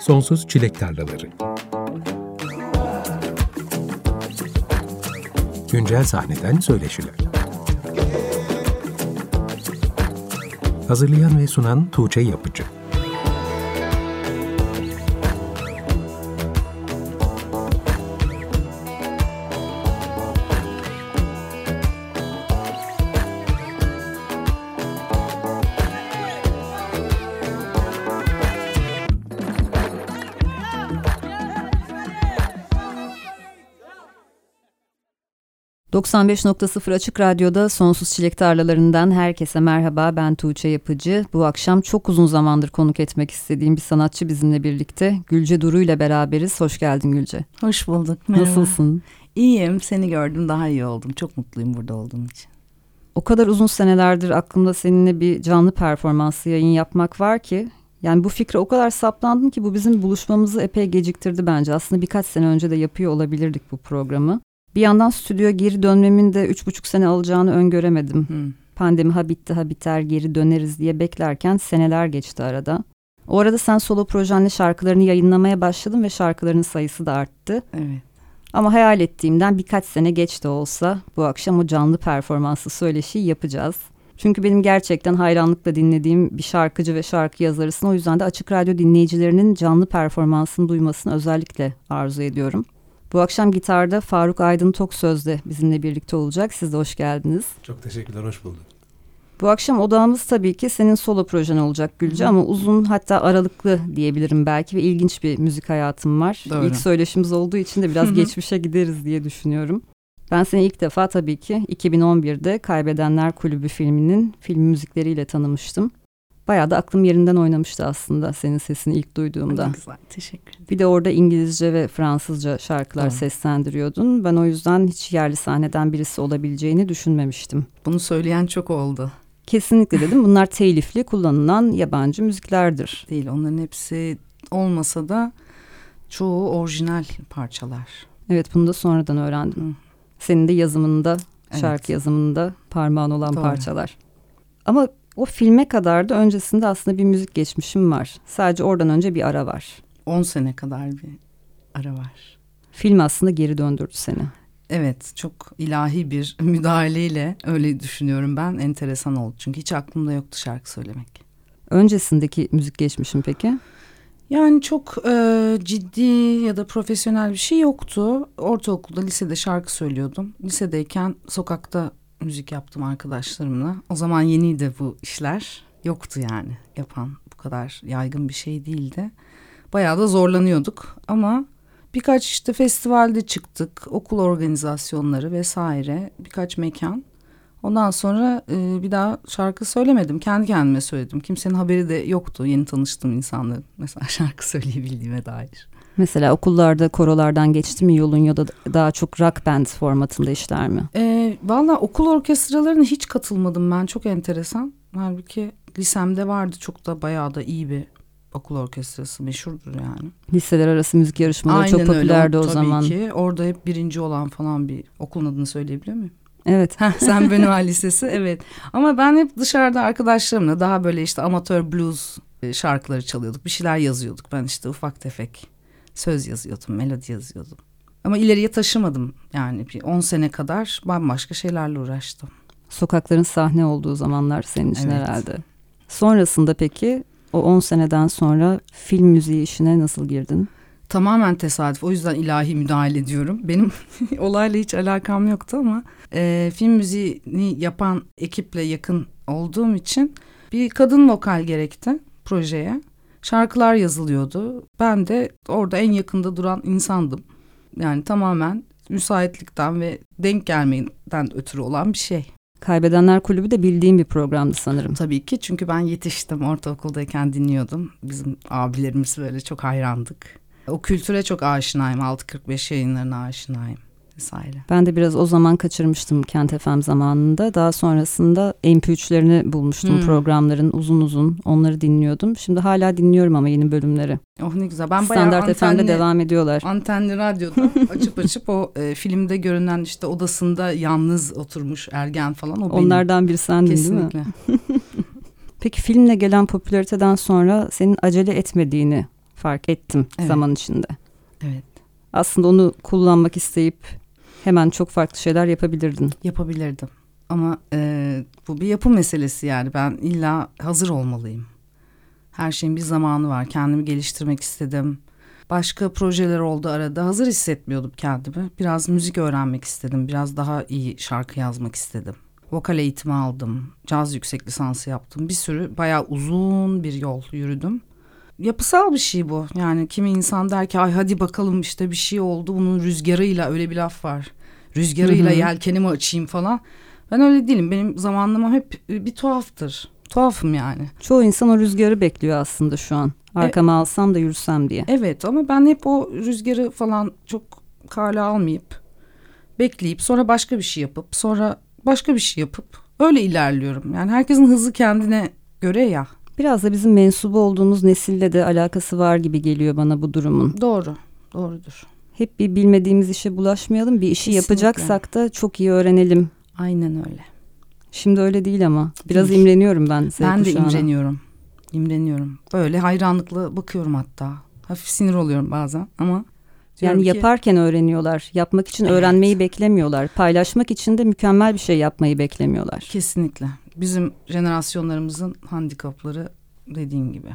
Sonsuz Çilek Tarlaları. Güncel sahneden söyleşiler. Hazırlayan ve sunan Tuğçe Yapıcı. ...95.0 Açık Radyo'da Sonsuz Çilek Tarlalarından herkese merhaba, ben Tuğçe Yapıcı. Bu akşam çok uzun zamandır konuk etmek istediğim bir sanatçı bizimle birlikte. Gülce Duru ile beraberiz. Hoş geldin Gülce. Hoş bulduk. Merhaba. Nasılsın? İyiyim, seni gördüm, daha iyi oldum. Çok mutluyum burada olduğum için. O kadar uzun senelerdir aklımda seninle bir canlı performanslı yayın yapmak var ki... Yani bu fikre o kadar saplandım ki bu bizim buluşmamızı epey geciktirdi bence. Aslında birkaç sene önce de yapıyor olabilirdik bu programı. Bir yandan stüdyoya geri dönmemin de 3,5 sene alacağını öngöremedim. Pandemi ha bitti ha biter geri döneriz diye beklerken seneler geçti arada. O arada sen solo projenle şarkılarını yayınlamaya başladın ve şarkılarının sayısı da arttı. Evet. Ama hayal ettiğimden birkaç sene geç de olsa bu akşam o canlı performanslı söyleşiyi yapacağız. Çünkü benim gerçekten hayranlıkla dinlediğim bir şarkıcı ve şarkı yazarısın. O yüzden de Açık Radyo dinleyicilerinin canlı performansını duymasını özellikle arzu ediyorum. Bu akşam gitarda Faruk Aydın Toksöz de bizimle birlikte olacak. Siz de hoş geldiniz. Çok teşekkürler, hoş bulduk. Bu akşam odağımız tabii ki senin solo projen olacak Gülce, ama uzun, hatta aralıklı diyebilirim belki ve ilginç bir müzik hayatım var. Doğru. İlk söyleşimiz olduğu için de biraz geçmişe gideriz diye düşünüyorum. Ben seni ilk defa tabii ki 2011'de Kaybedenler Kulübü filminin film müzikleriyle tanımıştım. Bayağı da aklım yerinden oynamıştı aslında senin sesini ilk duyduğumda. Güzel, teşekkür ederim. Bir de orada İngilizce ve Fransızca şarkılar seslendiriyordun. Ben o yüzden hiç yerli sahneden birisi olabileceğini düşünmemiştim. Bunu söyleyen çok oldu. Kesinlikle dedim. Bunlar telifli kullanılan yabancı müziklerdir. Değil, onların hepsi olmasa da çoğu orijinal parçalar. Evet, bunu da sonradan öğrendim. Senin de yazımında, şarkı yazımında parmağın olan parçalar. Ama... O filme kadar da öncesinde aslında bir müzik geçmişim var. Sadece oradan önce bir ara var. 10 sene kadar bir ara var. Film aslında geri döndürdü seni. Evet, çok ilahi bir müdahaleyle, öyle düşünüyorum ben. Enteresan oldu çünkü hiç aklımda yoktu şarkı söylemek. Öncesindeki müzik geçmişim peki? Yani çok ciddi ya da profesyonel bir şey yoktu. Ortaokulda, lisede şarkı söylüyordum. Lisedeyken sokakta müzik yaptım arkadaşlarımla. O zaman yeniydi bu işler. Yoktu yani yapan, bu kadar yaygın bir şey değildi. Bayağı da zorlanıyorduk ama birkaç işte festivalde çıktık. Okul organizasyonları vesaire, birkaç mekan. Ondan sonra bir daha şarkı söylemedim. Kendi kendime söyledim. Kimsenin haberi de yoktu. Yeni tanıştığım insanların mesela şarkı söyleyebildiğime dair. Mesela okullarda korolardan geçti mi yolun, ya da daha çok rock band formatında işler mi? Valla okul orkestralarına hiç katılmadım ben. Çok enteresan. Halbuki lisemde vardı, çok da bayağı da iyi bir okul orkestrası, meşhurdur yani. Liseler arası müzik yarışmaları aynen çok popülerdi öyle, o zaman. Aynen öyle, tabii ki. Orada hep birinci olan falan, bir okulun adını söyleyebiliyor muyum? Evet. Sen Beyoğlu Lisesi, evet. Ama ben hep dışarıda arkadaşlarımla daha böyle işte amatör blues şarkıları çalıyorduk. Bir şeyler yazıyorduk. Ben işte ufak tefek söz yazıyordum, melodi yazıyordum. Ama ileriye taşımadım yani, bir 10 sene kadar bambaşka şeylerle uğraştım. Sokakların sahne olduğu zamanlar senin için herhalde. Sonrasında peki o 10 seneden sonra film müziği işine nasıl girdin? Tamamen tesadüf, o yüzden ilahi müdahale ediyorum. Benim olayla hiç alakam yoktu ama film müziğini yapan ekiple yakın olduğum için bir kadın vokal gerekti projeye. Şarkılar yazılıyordu. Ben de orada en yakında duran insandım. Yani tamamen müsaitlikten ve denk gelmeden ötürü olan bir şey. Kaybedenler Kulübü de bildiğim bir programdı sanırım. Tabii ki, çünkü ben yetiştim. Ortaokuldayken dinliyordum. Bizim abilerimiz böyle çok hayrandık. O kültüre çok aşinayım. 6.45 yayınlarına aşinayım. vesaire. Ben de biraz o zaman kaçırmıştım Kent FM zamanında. Daha sonrasında MP3'lerini bulmuştum programların uzun uzun. Onları dinliyordum. Şimdi hala dinliyorum ama yeni bölümleri. Oh ne güzel. Ben bayağı Standart FM'de devam ediyorlar. Antenli radyoda açıp o filmde görünen işte odasında yalnız oturmuş ergen falan. O onlardan benim. Biri sendin kesinlikle. Değil mi? Kesinlikle. Peki filmle gelen popülariteden sonra senin acele etmediğini fark ettim zaman içinde. Evet. Aslında onu kullanmak isteyip hemen çok farklı şeyler yapabilirdin. Yapabilirdim ama bu bir yapım meselesi yani ben illa hazır olmalıyım. Her şeyin bir zamanı var. Kendimi geliştirmek istedim. Başka projeler oldu arada. Hazır hissetmiyordum kendimi. Biraz müzik öğrenmek istedim. Biraz daha iyi şarkı yazmak istedim. Vokal eğitimi aldım. Caz yüksek lisansı yaptım. Bir sürü bayağı uzun bir yol yürüdüm. Yapısal bir şey bu. Yani kimi insan der ki ay hadi bakalım işte bir şey oldu. Bunun rüzgarıyla öyle bir laf var. Rüzgarıyla yelkenimi açayım falan. Ben öyle değilim. Benim zamanlama hep bir tuhaftır. Tuhafım yani. Çoğu insan o rüzgarı bekliyor aslında şu an. Arkama alsam da yürüsem diye. Evet ama ben hep o rüzgarı falan çok kale almayıp bekleyip sonra başka bir şey yapıp sonra başka bir şey yapıp öyle ilerliyorum. Yani herkesin hızı kendine göre ya. Biraz da bizim mensubu olduğumuz nesille de alakası var gibi geliyor bana bu durumun. Doğru, doğrudur. Hep bir bilmediğimiz işe bulaşmayalım. Bir işi yapacaksak da çok iyi öğrenelim. Aynen öyle. Şimdi öyle değil ama biraz imreniyorum ben. Ben de imreniyorum. İmreniyorum. Böyle hayranlıkla bakıyorum hatta. Hafif sinir oluyorum bazen ama. Yani yaparken öğreniyorlar. Yapmak için öğrenmeyi beklemiyorlar. Paylaşmak için de mükemmel bir şey yapmayı beklemiyorlar. Kesinlikle. Bizim jenerasyonlarımızın handikapları dediğin gibi.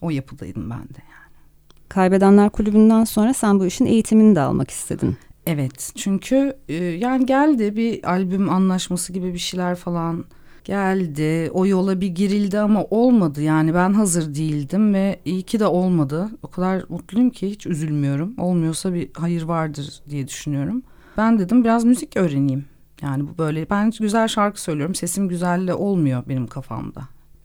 O yapıdaydım ben de yani. Kaybedenler Kulübü'nden sonra sen bu işin eğitimini de almak istedin. Evet çünkü yani geldi bir albüm anlaşması gibi bir şeyler falan geldi. O yola bir girildi ama olmadı yani ben hazır değildim ve iyi ki de olmadı. O kadar mutluyum ki hiç üzülmüyorum. Olmuyorsa bir hayır vardır diye düşünüyorum. Ben dedim biraz müzik öğreneyim. Yani bu böyle ben güzel şarkı söylüyorum sesim güzelle olmuyor benim kafamda.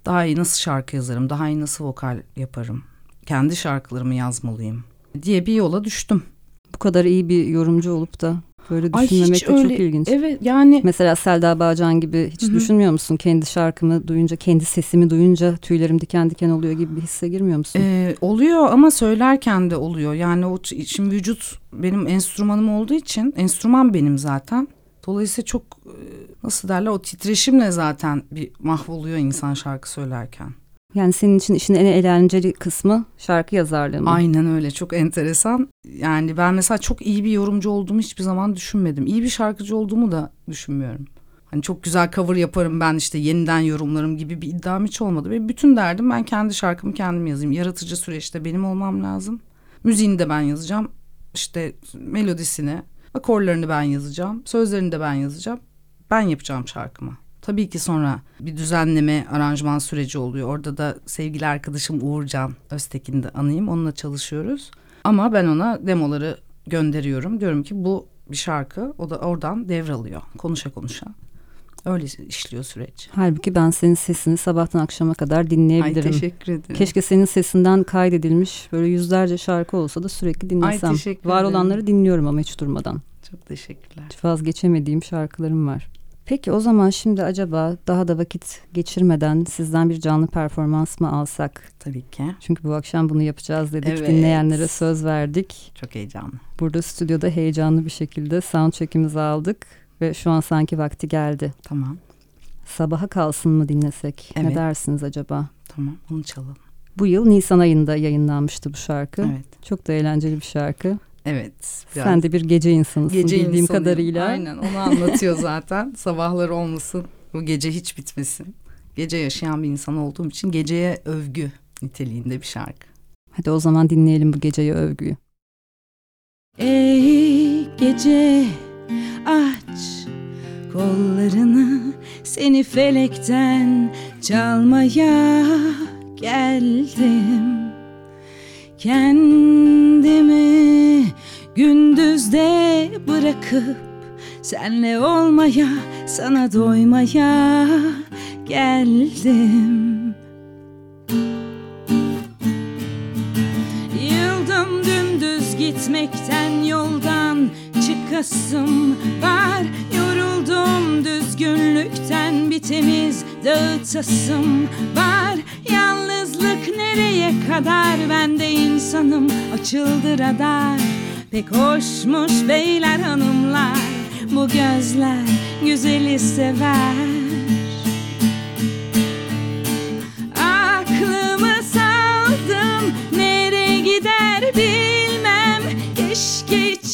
Daha iyi nasıl şarkı yazarım daha iyi nasıl vokal yaparım. Kendi şarkılarımı yazmalıyım diye bir yola düştüm. Bu kadar iyi bir yorumcu olup da böyle düşünmemek de öyle, çok ilginç. Evet, yani... Mesela Selda Bağcan gibi hiç düşünmüyor musun? Kendi şarkımı duyunca, kendi sesimi duyunca tüylerim diken diken oluyor gibi bir hisse girmiyor musun? Oluyor ama söylerken de oluyor. Yani o şimdi vücut benim enstrümanım olduğu için, enstrüman benim zaten. Dolayısıyla çok nasıl derler o titreşimle zaten bir mahvoluyor insan şarkı söylerken. Yani senin için işin en eğlenceli kısmı şarkı yazarlığı mı? Aynen öyle çok enteresan. Yani ben mesela çok iyi bir yorumcu olduğumu hiçbir zaman düşünmedim. İyi bir şarkıcı olduğumu da düşünmüyorum. Hani çok güzel cover yaparım ben işte yeniden yorumlarım gibi bir iddiam hiç olmadı. Ve bütün derdim ben kendi şarkımı kendim yazayım. Yaratıcı süreçte benim olmam lazım. Müziğini de ben yazacağım. İşte melodisini, akorlarını ben yazacağım. Sözlerini de ben yazacağım. Ben yapacağım şarkımı. Tabii ki sonra bir düzenleme, aranjman süreci oluyor. Orada da sevgili arkadaşım Uğurcan Öztekin'i de anayım. Onunla çalışıyoruz. Ama ben ona demoları gönderiyorum. Diyorum ki bu bir şarkı. O da oradan devralıyor. Konuşa konuşa. Öyle işliyor süreç. Halbuki ben senin sesini sabahtan akşama kadar dinleyebilirim. Ay teşekkür ederim. Keşke senin sesinden kaydedilmiş böyle yüzlerce şarkı olsa da sürekli dinlesem. Ay teşekkür ederim. Var olanları dinliyorum ama hiç durmadan. Çok teşekkürler. Hiç vazgeçemediğim şarkılarım var. Peki o zaman şimdi acaba daha da vakit geçirmeden sizden bir canlı performans mı alsak? Tabii ki. Çünkü bu akşam bunu yapacağız dedik. Evet. Dinleyenlere söz verdik. Çok heyecanlı. Burada stüdyoda heyecanlı bir şekilde sound check'imizi aldık ve şu an sanki vakti geldi. Tamam. Sabaha kalsın mı dinlesek? Evet. Ne dersiniz acaba? Tamam, onu çalalım. Bu yıl Nisan ayında yayınlanmıştı bu şarkı. Evet. Çok da eğlenceli bir şarkı. Evet. Sen de bir gece insanısın bildiğim kadarıyla. Aynen onu anlatıyor zaten. Sabahlar olmasın, bu gece hiç bitmesin. Gece yaşayan bir insan olduğum için geceye övgü niteliğinde bir şarkı. Hadi o zaman dinleyelim bu geceye övgüyü. Ey gece aç kollarını seni felekten çalmaya geldim. Kendimi gündüzde bırakıp senle olmaya, sana doymaya geldim. Yıldım dümdüz gitmekten, yoldan çıkıp yaşasın var. Yoruldum düzgünlükten, bir temiz dağıtasım var. Yalnızlık nereye kadar, ben de insanım, açıldı radar. Pek hoşmuş beyler hanımlar, bu gözler güzeli sever.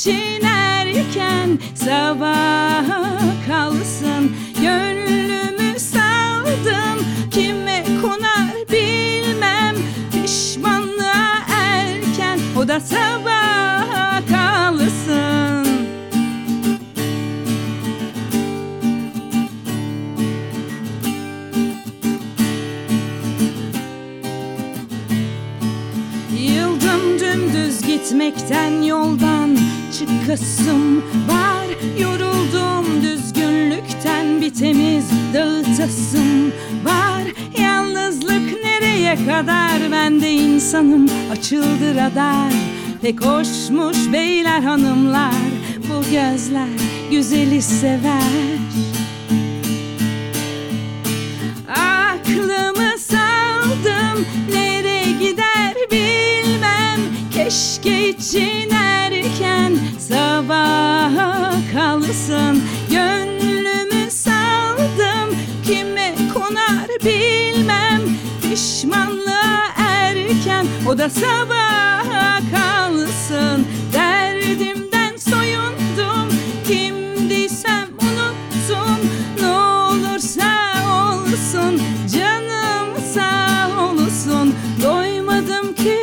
Çinerken sabaha kalsın, gönlümü saldım, kime konar bilmem, pişmanlığa erken, o da sabaha kalsın. Yıldım dümdüz gitmekten, yoldan çıkasım var. Yoruldum düzgünlükten, bir temiz dağıtasım var. Yalnızlık nereye kadar, ben de insanım, açıldı radar. Pek hoşmuş beyler hanımlar, bu gözler güzeli sever. Aklımı saldım, nereye gider bilmem, keşke içinerken sabaha kalsın, gönlümü saldım, kime konar bilmem, pişmanlığa erken, o da sabaha kalsın. Derdimden soyundum, kimdiysem unuttum, ne olursa olsun, canım sağ olsun. Doymadım ki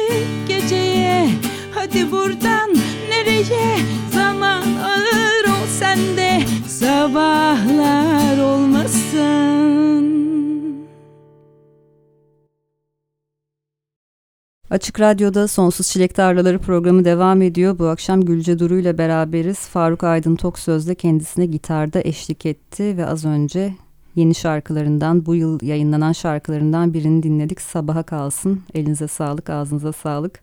geceye, hadi buradan nereye, zaman ağır ol sen de, sabahlar olmasın. Açık Radyo'da Sonsuz Çilek Tarlaları programı devam ediyor. Bu akşam Gülce Duru ile beraberiz. Faruk Aydın Toksöz de kendisine gitarda eşlik etti ve az önce yeni şarkılarından, bu yıl yayınlanan şarkılarından birini dinledik. Sabaha kalsın. Elinize sağlık, ağzınıza sağlık.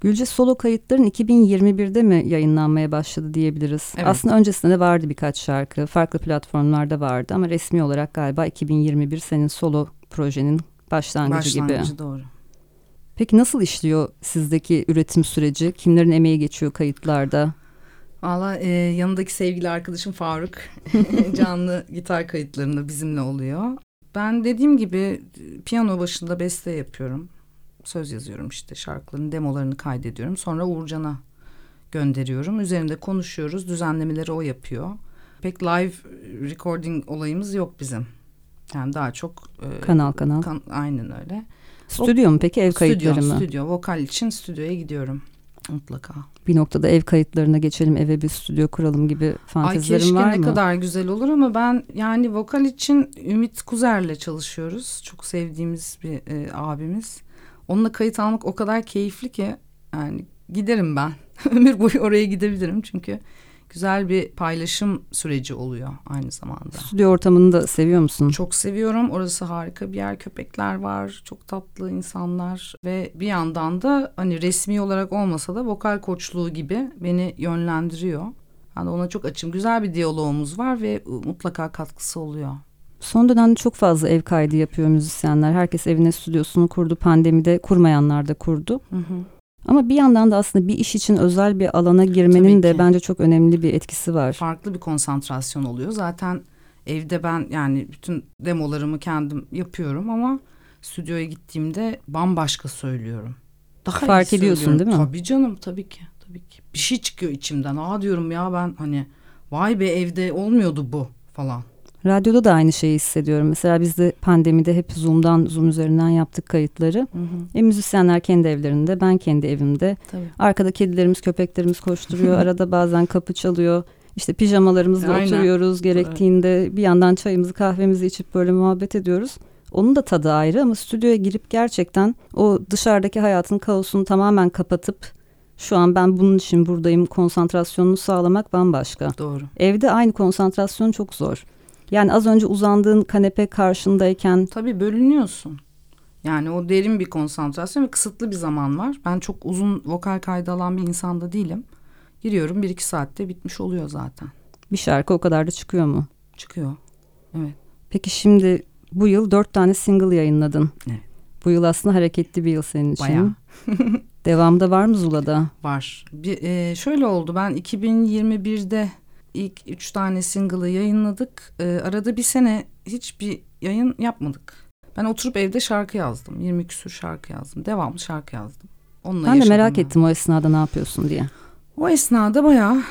Gülce, solo kayıtların 2021'de mi yayınlanmaya başladı diyebiliriz? Evet. Aslında öncesinde de vardı birkaç şarkı. Farklı platformlarda vardı ama resmi olarak galiba 2021 senin solo projenin başlangıcı gibi. Başlangıcı, doğru. Peki nasıl işliyor sizdeki üretim süreci? Kimlerin emeği geçiyor kayıtlarda? Valla yanındaki sevgili arkadaşım Faruk canlı gitar kayıtlarında bizimle oluyor. Ben dediğim gibi piyano başında beste yapıyorum. Söz yazıyorum, işte şarkıların demolarını kaydediyorum. Sonra Uğurcan'a gönderiyorum. Üzerinde konuşuyoruz. Düzenlemeleri o yapıyor. Pek live recording olayımız yok bizim. Yani daha çok kanal. Aynen öyle. Stüdyo mu peki, ev kayıtları mı? Stüdyo. Vokal için stüdyoya gidiyorum mutlaka. Bir noktada ev kayıtlarına geçelim, eve bir stüdyo kuralım gibi fantezilerim var mı? Ay keşke, ne kadar güzel olur ama ben yani vokal için Ümit Kuzer'le çalışıyoruz. Çok sevdiğimiz bir abimiz. Onunla kayıt almak o kadar keyifli ki, yani giderim ben. Ömür boyu oraya gidebilirim çünkü güzel bir paylaşım süreci oluyor aynı zamanda. Stüdyo ortamını da seviyor musun? Çok seviyorum. Orası harika bir yer. Köpekler var, çok tatlı insanlar ve bir yandan da hani resmi olarak olmasa da vokal koçluğu gibi beni yönlendiriyor. Yani ona çok açım. Güzel bir diyalogumuz var ve mutlaka katkısı oluyor. Son dönemde çok fazla ev kaydı yapıyor müzisyenler. Herkes evine stüdyosunu kurdu. Pandemide kurmayanlar da kurdu. Hı hı. Ama bir yandan da aslında bir iş için özel bir alana girmenin de bence çok önemli bir etkisi var. Farklı bir konsantrasyon oluyor. Zaten evde ben yani bütün demolarımı kendim yapıyorum ama stüdyoya gittiğimde bambaşka söylüyorum. Daha fark ediyorsun değil mi? Tabii canım, tabii ki. Tabii ki. Bir şey çıkıyor içimden. Aa diyorum ya ben, hani vay be, evde olmuyordu bu falan. Radyoda da aynı şeyi hissediyorum. Mesela biz de pandemide hep Zoom üzerinden yaptık kayıtları. Hı hı. Müzisyenler kendi evlerinde, ben kendi evimde. Tabii. Arkada kedilerimiz, köpeklerimiz koşturuyor. Arada bazen kapı çalıyor. İşte pijamalarımızla aynen oturuyoruz gerektiğinde. Evet. Bir yandan çayımızı, kahvemizi içip böyle muhabbet ediyoruz. Onun da tadı ayrı ama stüdyoya girip gerçekten o dışarıdaki hayatın kaosunu tamamen kapatıp şu an ben bunun için buradayım konsantrasyonunu sağlamak bambaşka. Doğru. Evde aynı konsantrasyon çok zor. Yani az önce uzandığın kanepe karşındayken... Tabii bölünüyorsun. Yani o derin bir konsantrasyon ve kısıtlı bir zaman var. Ben çok uzun vokal kaydı alan bir insan da değilim. Giriyorum, 1-2 saatte bitmiş oluyor zaten. Bir şarkı o kadar da çıkıyor mu? Çıkıyor, evet. Peki şimdi bu yıl 4 tane single yayınladın. Evet. Bu yıl aslında hareketli bir yıl senin için. Bayağı. Devamda var mı Zula'da? Var. Şöyle oldu, ben 2021'de ilk 3 tane single'ı yayınladık. Arada bir sene hiçbir yayın yapmadık. Ben oturup evde şarkı yazdım. 20 küsür şarkı yazdım. Devamlı şarkı yazdım. Onunla ben de merak ettim o esnada ne yapıyorsun diye. O esnada bayağı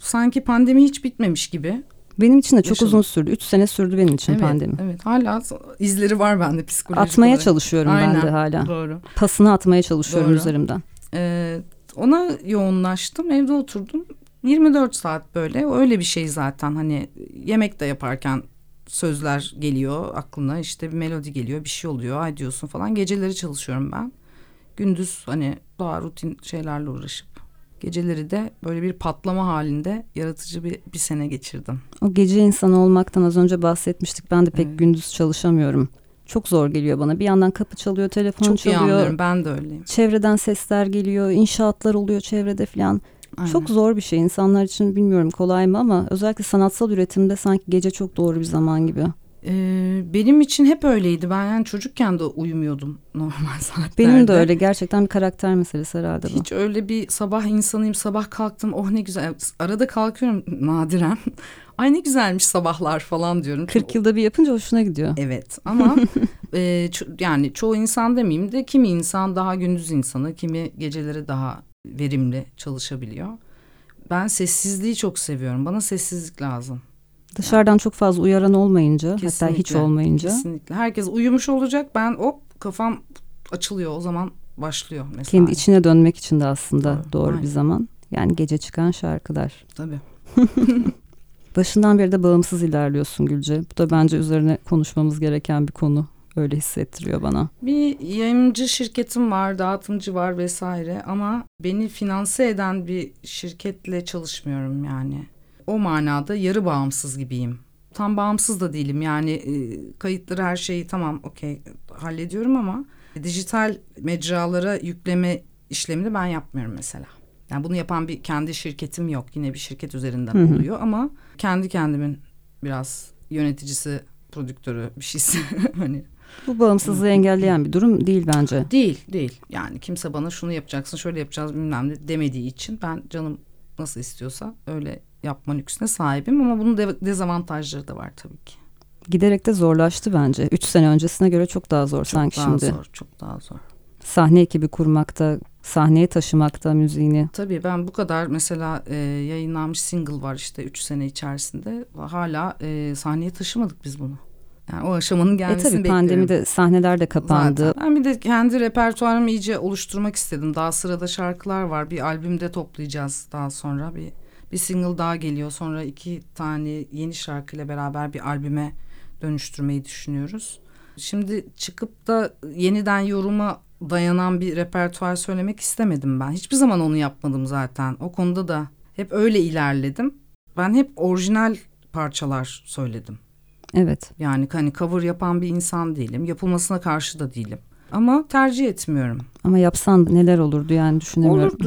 sanki pandemi hiç bitmemiş gibi. Benim için de çok uzun sürdü. 3 sene sürdü benim için, evet, pandemi. Evet, hala izleri var bende psikolojik atmaya olarak. Çalışıyorum. Aynen, ben de hala. Doğru. Pasını atmaya çalışıyorum. Doğru. Üzerimden. Ona yoğunlaştım. Evde oturdum. 24 saat böyle. Öyle bir şey zaten. Hani yemek de yaparken sözler geliyor aklına. İşte bir melodi geliyor. Bir şey oluyor. Ay diyorsun falan. Geceleri çalışıyorum ben. Gündüz hani daha rutin şeylerle uğraşıp. Geceleri de böyle bir patlama halinde yaratıcı bir sene geçirdim. O gece insanı olmaktan az önce bahsetmiştik. Ben de pek gündüz çalışamıyorum. Çok zor geliyor bana. Bir yandan kapı çalıyor, telefon çok çalıyor. Çok iyi anlıyorum, ben de öyleyim. Çevreden sesler geliyor, inşaatlar oluyor çevrede falan. Aynen. Çok zor bir şey insanlar için, bilmiyorum kolay mı ama özellikle sanatsal üretimde sanki gece çok doğru bir zaman gibi. Benim için hep öyleydi. Ben yani çocukken de uyumuyordum normal saatlerde. Benim de öyle. Gerçekten bir karakter meselesi herhalde bu. Hiç öyle bir sabah insanıyım. Sabah kalktım. Oh ne güzel. Arada kalkıyorum nadiren. Ay ne güzelmiş sabahlar falan diyorum. 40 yılda bir yapınca hoşuna gidiyor. Evet ama yani çoğu insan demeyeyim de kimi insan daha gündüz insanı, kimi geceleri daha verimli çalışabiliyor. Ben sessizliği çok seviyorum. Bana sessizlik lazım. Dışarıdan çok fazla uyaran olmayınca, kesinlikle, hatta hiç olmayınca. Kesinlikle. Herkes uyumuş olacak. Ben hop kafam açılıyor. O zaman başlıyor mesela. Kendi içine dönmek için de aslında doğru aynen. Bir zaman. Yani gece çıkan şarkılar. Tabii. Başından beri de bağımsız ilerliyorsun Gülce. Bu da bence üzerine konuşmamız gereken bir konu. Öyle hissettiriyor bana. Bir yayıncı şirketim var, dağıtımcı var vesaire. Ama beni finanse eden bir şirketle çalışmıyorum yani. O manada yarı bağımsız gibiyim. Tam bağımsız da değilim. Yani kayıtları, her şeyi tamam okey hallediyorum ama dijital mecralara yükleme işlemini ben yapmıyorum mesela. Yani bunu yapan bir kendi şirketim yok. Yine bir şirket üzerinden oluyor ama kendi kendimin biraz yöneticisi, prodüktörü bir şeysi. Hani bu bağımsızlığı engelleyen bir durum değil bence. Değil. Yani kimse bana şunu yapacaksın, şöyle yapacağız bilmem ne demediği için ben canım nasıl istiyorsa öyle yapma lüksüne sahibim ama bunun dezavantajları da var tabii ki. Giderek de zorlaştı bence. 3 sene öncesine göre çok daha zor sanki şimdi. Çok daha zor. Sahne ekibi kurmakta, sahneye taşımakta müziğini. Tabii ben bu kadar mesela yayınlanmış single var işte 3 sene içerisinde. Hala sahneye taşımadık biz bunu. Yani o aşamanın gelmesini bekliyorum. Tabii pandemide sahneler de kapandı. Zaten. Ben bir de kendi repertuarımı iyice oluşturmak istedim. Daha sırada şarkılar var. Bir albümde toplayacağız daha sonra Bir single daha geliyor. Sonra 2 tane yeni şarkıyla beraber bir albüme dönüştürmeyi düşünüyoruz. Şimdi çıkıp da yeniden yoruma dayanan bir repertuar söylemek istemedim ben. Hiçbir zaman onu yapmadım zaten. O konuda da hep öyle ilerledim. Ben hep orijinal parçalar söyledim. Evet. Yani hani cover yapan bir insan değilim. Yapılmasına karşı da değilim. Ama tercih etmiyorum. Ama yapsan neler olurdu yani düşünemiyorum.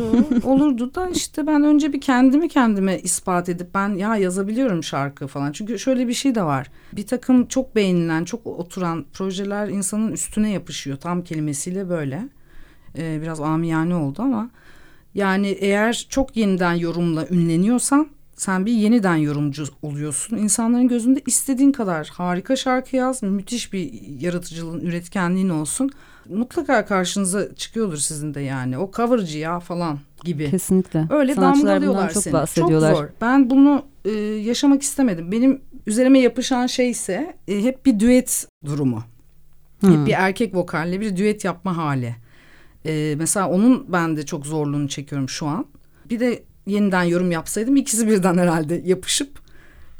Olurdu da işte ben önce bir kendime ispat edip ben ya yazabiliyorum şarkı falan. Çünkü şöyle bir şey de var. Bir takım çok beğenilen, çok oturan projeler insanın üstüne yapışıyor. Tam kelimesiyle böyle. Biraz amiyane oldu ama. Yani eğer çok yeniden yorumla ünleniyorsan sen bir yeniden yorumcu oluyorsun. İnsanların gözünde istediğin kadar harika şarkı yaz, müthiş bir yaratıcılığın, üretkenliğin olsun. Mutlaka karşınıza çıkıyordur sizin de yani. O coverci ya falan gibi. Kesinlikle. Öyle damgalıyorlar seni. Çok bahsediyorlar. Çok zor. Ben bunu yaşamak istemedim. Benim üzerime yapışan şey ise hep bir düet durumu. Hep bir erkek vokalle bir düet yapma hali. Mesela onun ben de çok zorluğunu çekiyorum şu an. Bir de yeniden yorum yapsaydım ikisi birden herhalde yapışıp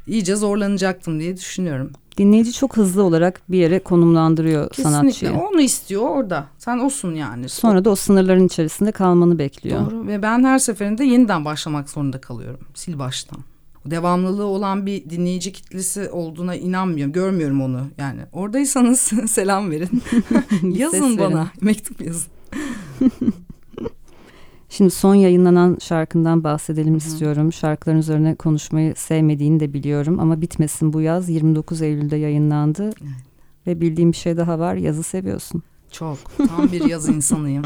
iyice zorlanacaktım diye düşünüyorum. Dinleyici çok hızlı olarak bir yere konumlandırıyor sanatçıyı. Kesinlikle onu istiyor orada. Sen osun yani. Sonra da o sınırların içerisinde kalmanı bekliyor. Doğru ve ben her seferinde yeniden başlamak zorunda kalıyorum. Sil baştan. Devamlılığı olan bir dinleyici kitlesi olduğuna inanmıyorum. Görmüyorum onu yani. Oradaysanız selam verin. Yazın bana. Mektup yazın. Şimdi son yayınlanan şarkından bahsedelim istiyorum. Şarkıların üzerine konuşmayı sevmediğini de biliyorum ama Bitmesin bu yaz 29 Eylül'de yayınlandı. Evet. Ve bildiğim bir şey daha var. Yazı seviyorsun. Çok. Tam bir yaz insanıyım.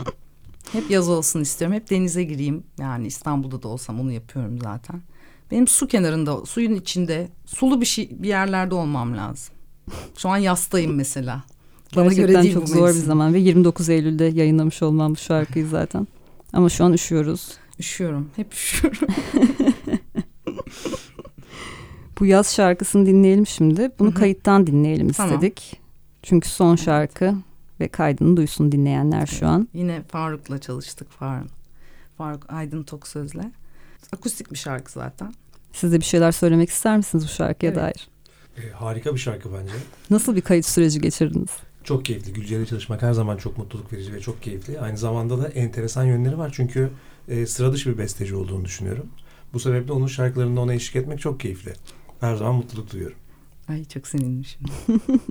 Hep yaz olsun istiyorum. Hep denize gireyim. Yani İstanbul'da da olsam onu yapıyorum zaten. Benim su kenarında, suyun içinde, sulu bir yerlerde olmam lazım. Şu an yastayım mesela. Bana gerçekten göre değil, çok zor bir zaman ve 29 Eylül'de yayınlamış olmam bu şarkıyı zaten. Ama şu an üşüyoruz. Üşüyorum. Hep üşüyorum. Bu yaz şarkısını dinleyelim şimdi. Bunu kayıttan dinleyelim istedik. Tamam. Çünkü son şarkı ve kaydını duysun dinleyenler şu an. Yine Faruk'la çalıştık. Faruk Aydın Toksöz'le. Akustik bir şarkı zaten. Siz de bir şeyler söylemek ister misiniz bu şarkıya dair? Harika bir şarkı bence. Nasıl bir kayıt süreci geçirdiniz? Çok keyifli. Gülce'yle çalışmak her zaman çok mutluluk verici ve çok keyifli. Aynı zamanda da enteresan yönleri var. Çünkü sıra dışı bir besteci olduğunu düşünüyorum. Bu sebeple onun şarkılarında ona eşlik etmek çok keyifli. Her zaman mutluluk duyuyorum. Ay çok sevinmişim.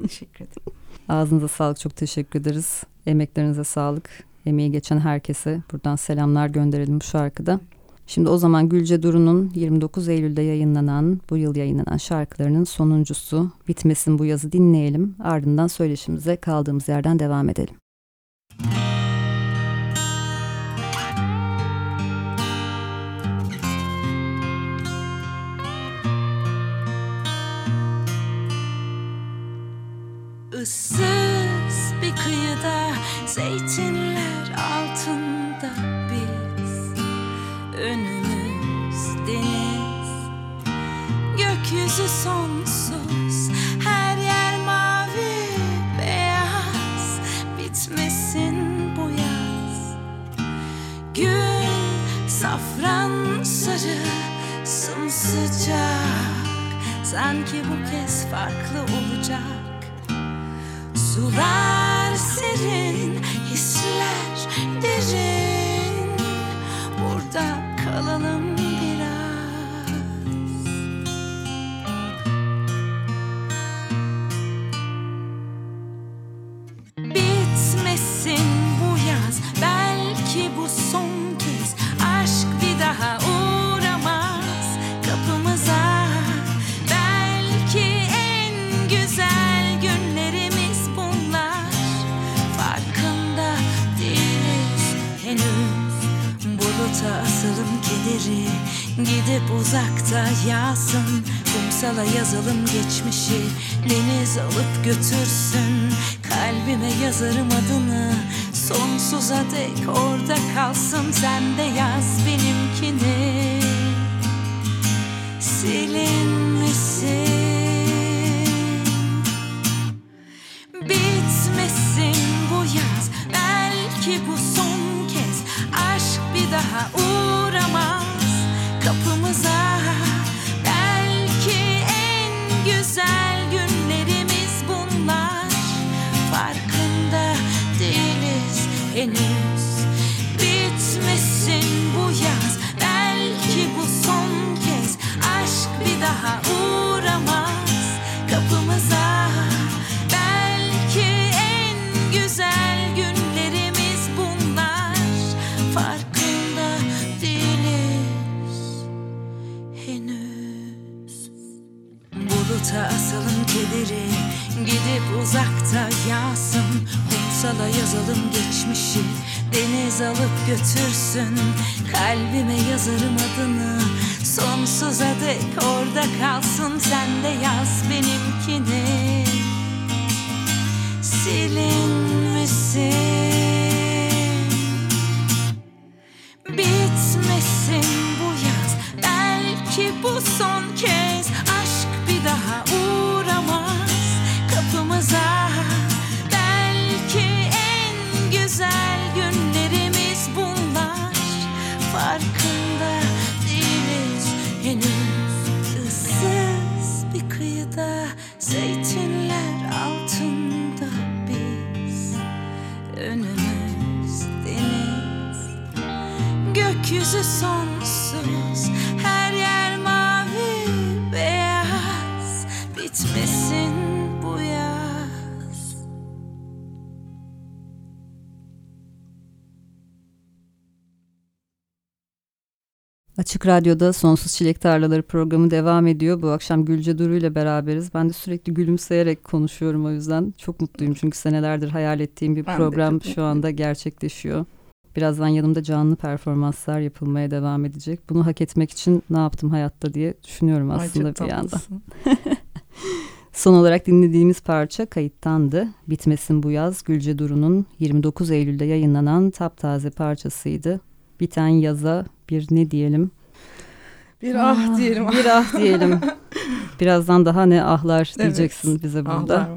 Teşekkür ederim. Ağzınıza sağlık. Çok teşekkür ederiz. Emeklerinize sağlık. Emeği geçen herkese buradan selamlar gönderelim bu şarkıda. Şimdi o zaman Gülce Duru'nun 29 Eylül'de yayınlanan, bu yıl yayınlanan şarkılarının sonuncusu Bitmesin bu yazı dinleyelim. Ardından söyleşimize kaldığımız yerden devam edelim. Issız bir kıyıda, zeytinler altında biz, önümüz deniz, gökyüzü sonsuz, her yer mavi beyaz. Bitmesin bu yaz. Gün safran sarı, sımsıcak, sanki bu kez farklı olacak. Sular serin, hisler derin. Burada kalalım biraz. Bitmesin bu yaz, belki bu son kez. Aşk bir daha uğramaz kapımıza. Belki en güzel asalım kederi, gidip uzakta yağsın. Kumsala yazalım geçmişi, deniz alıp götürsün. Kalbime yazarım adını, sonsuza dek orada kalsın. Sen de yaz benimkini, silinmesin. Bitmesin bu yaz, belki bu son. Aşk bir daha uğramaz kapımıza. Belki en güzel günlerimiz bunlar. Farkında değiliz henüz. Bitmesin bu yaz, belki bu son kez. Aşk bir daha uğramaz kapımıza. Belki en güzel günlerimiz. Farkında değiliz henüz. Buluta asalım kederi, gidip uzakta yağsın. Kumsala yazalım geçmişi, deniz alıp götürsün. Kalbime yazarım adını, sonsuza dek orada kalsın. Sen de yaz benimkini, silinmesin. Bitmesin bu yaz, belki bu son kez. Aşk bir daha uğramaz kapımıza. Belki en güzel günlerimiz bunlar. Farkında değiliz henüz. Issız bir kıyıda, zeytinler altında biz, önümüz Açık Radyo'da Sonsuz Çilek Tarlaları programı devam ediyor. Bu akşam Gülce Duru ile beraberiz. Ben de sürekli gülümseyerek konuşuyorum o yüzden. Çok mutluyum çünkü senelerdir hayal ettiğim bir program şu anda gerçekleşiyor. Birazdan yanımda canlı performanslar yapılmaya devam edecek. Bunu hak etmek için ne yaptım hayatta diye düşünüyorum aslında bir yandan. Son olarak dinlediğimiz parça kayıttandı. Bitmesin bu yaz Gülce Duru'nun 29 Eylül'de yayınlanan taptaze parçasıydı. Biten yaza bir ne diyelim? Bir ah diyelim. Bir ah diyelim. Birazdan daha ne ahlar diyeceksin bize burada.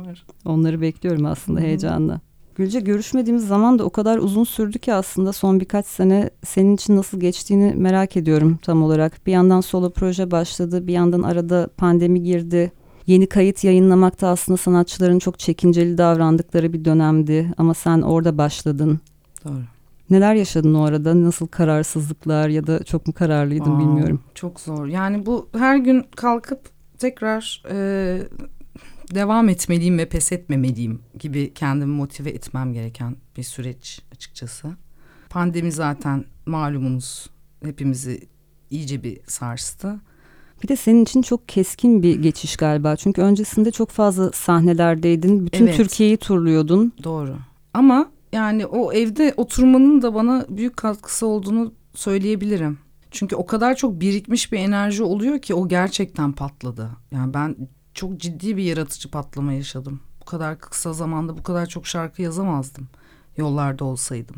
Onları bekliyorum aslında heyecanla. Gülce, görüşmediğimiz zaman da o kadar uzun sürdü ki aslında son birkaç sene senin için nasıl geçtiğini merak ediyorum tam olarak. Bir yandan solo proje başladı, bir yandan arada pandemi girdi. Yeni kayıt yayınlamak da aslında sanatçıların çok çekinceli davrandıkları bir dönemdi ama sen orada başladın. Doğru. Neler yaşadın o arada? Nasıl kararsızlıklar ya da çok mu kararlıydın bilmiyorum. Çok zor. Yani bu her gün kalkıp tekrar devam etmeliyim ve pes etmemeliyim gibi kendimi motive etmem gereken bir süreç açıkçası. Pandemi zaten malumunuz hepimizi iyice bir sarstı. Bir de senin için çok keskin bir geçiş galiba. Çünkü öncesinde çok fazla sahnelerdeydin. Bütün Türkiye'yi turluyordun. Doğru. Ama yani o evde oturmanın da bana büyük katkısı olduğunu söyleyebilirim. Çünkü o kadar çok birikmiş bir enerji oluyor ki o gerçekten patladı. Yani ben çok ciddi bir yaratıcı patlama yaşadım. Bu kadar kısa zamanda bu kadar çok şarkı yazamazdım. Yollarda olsaydım.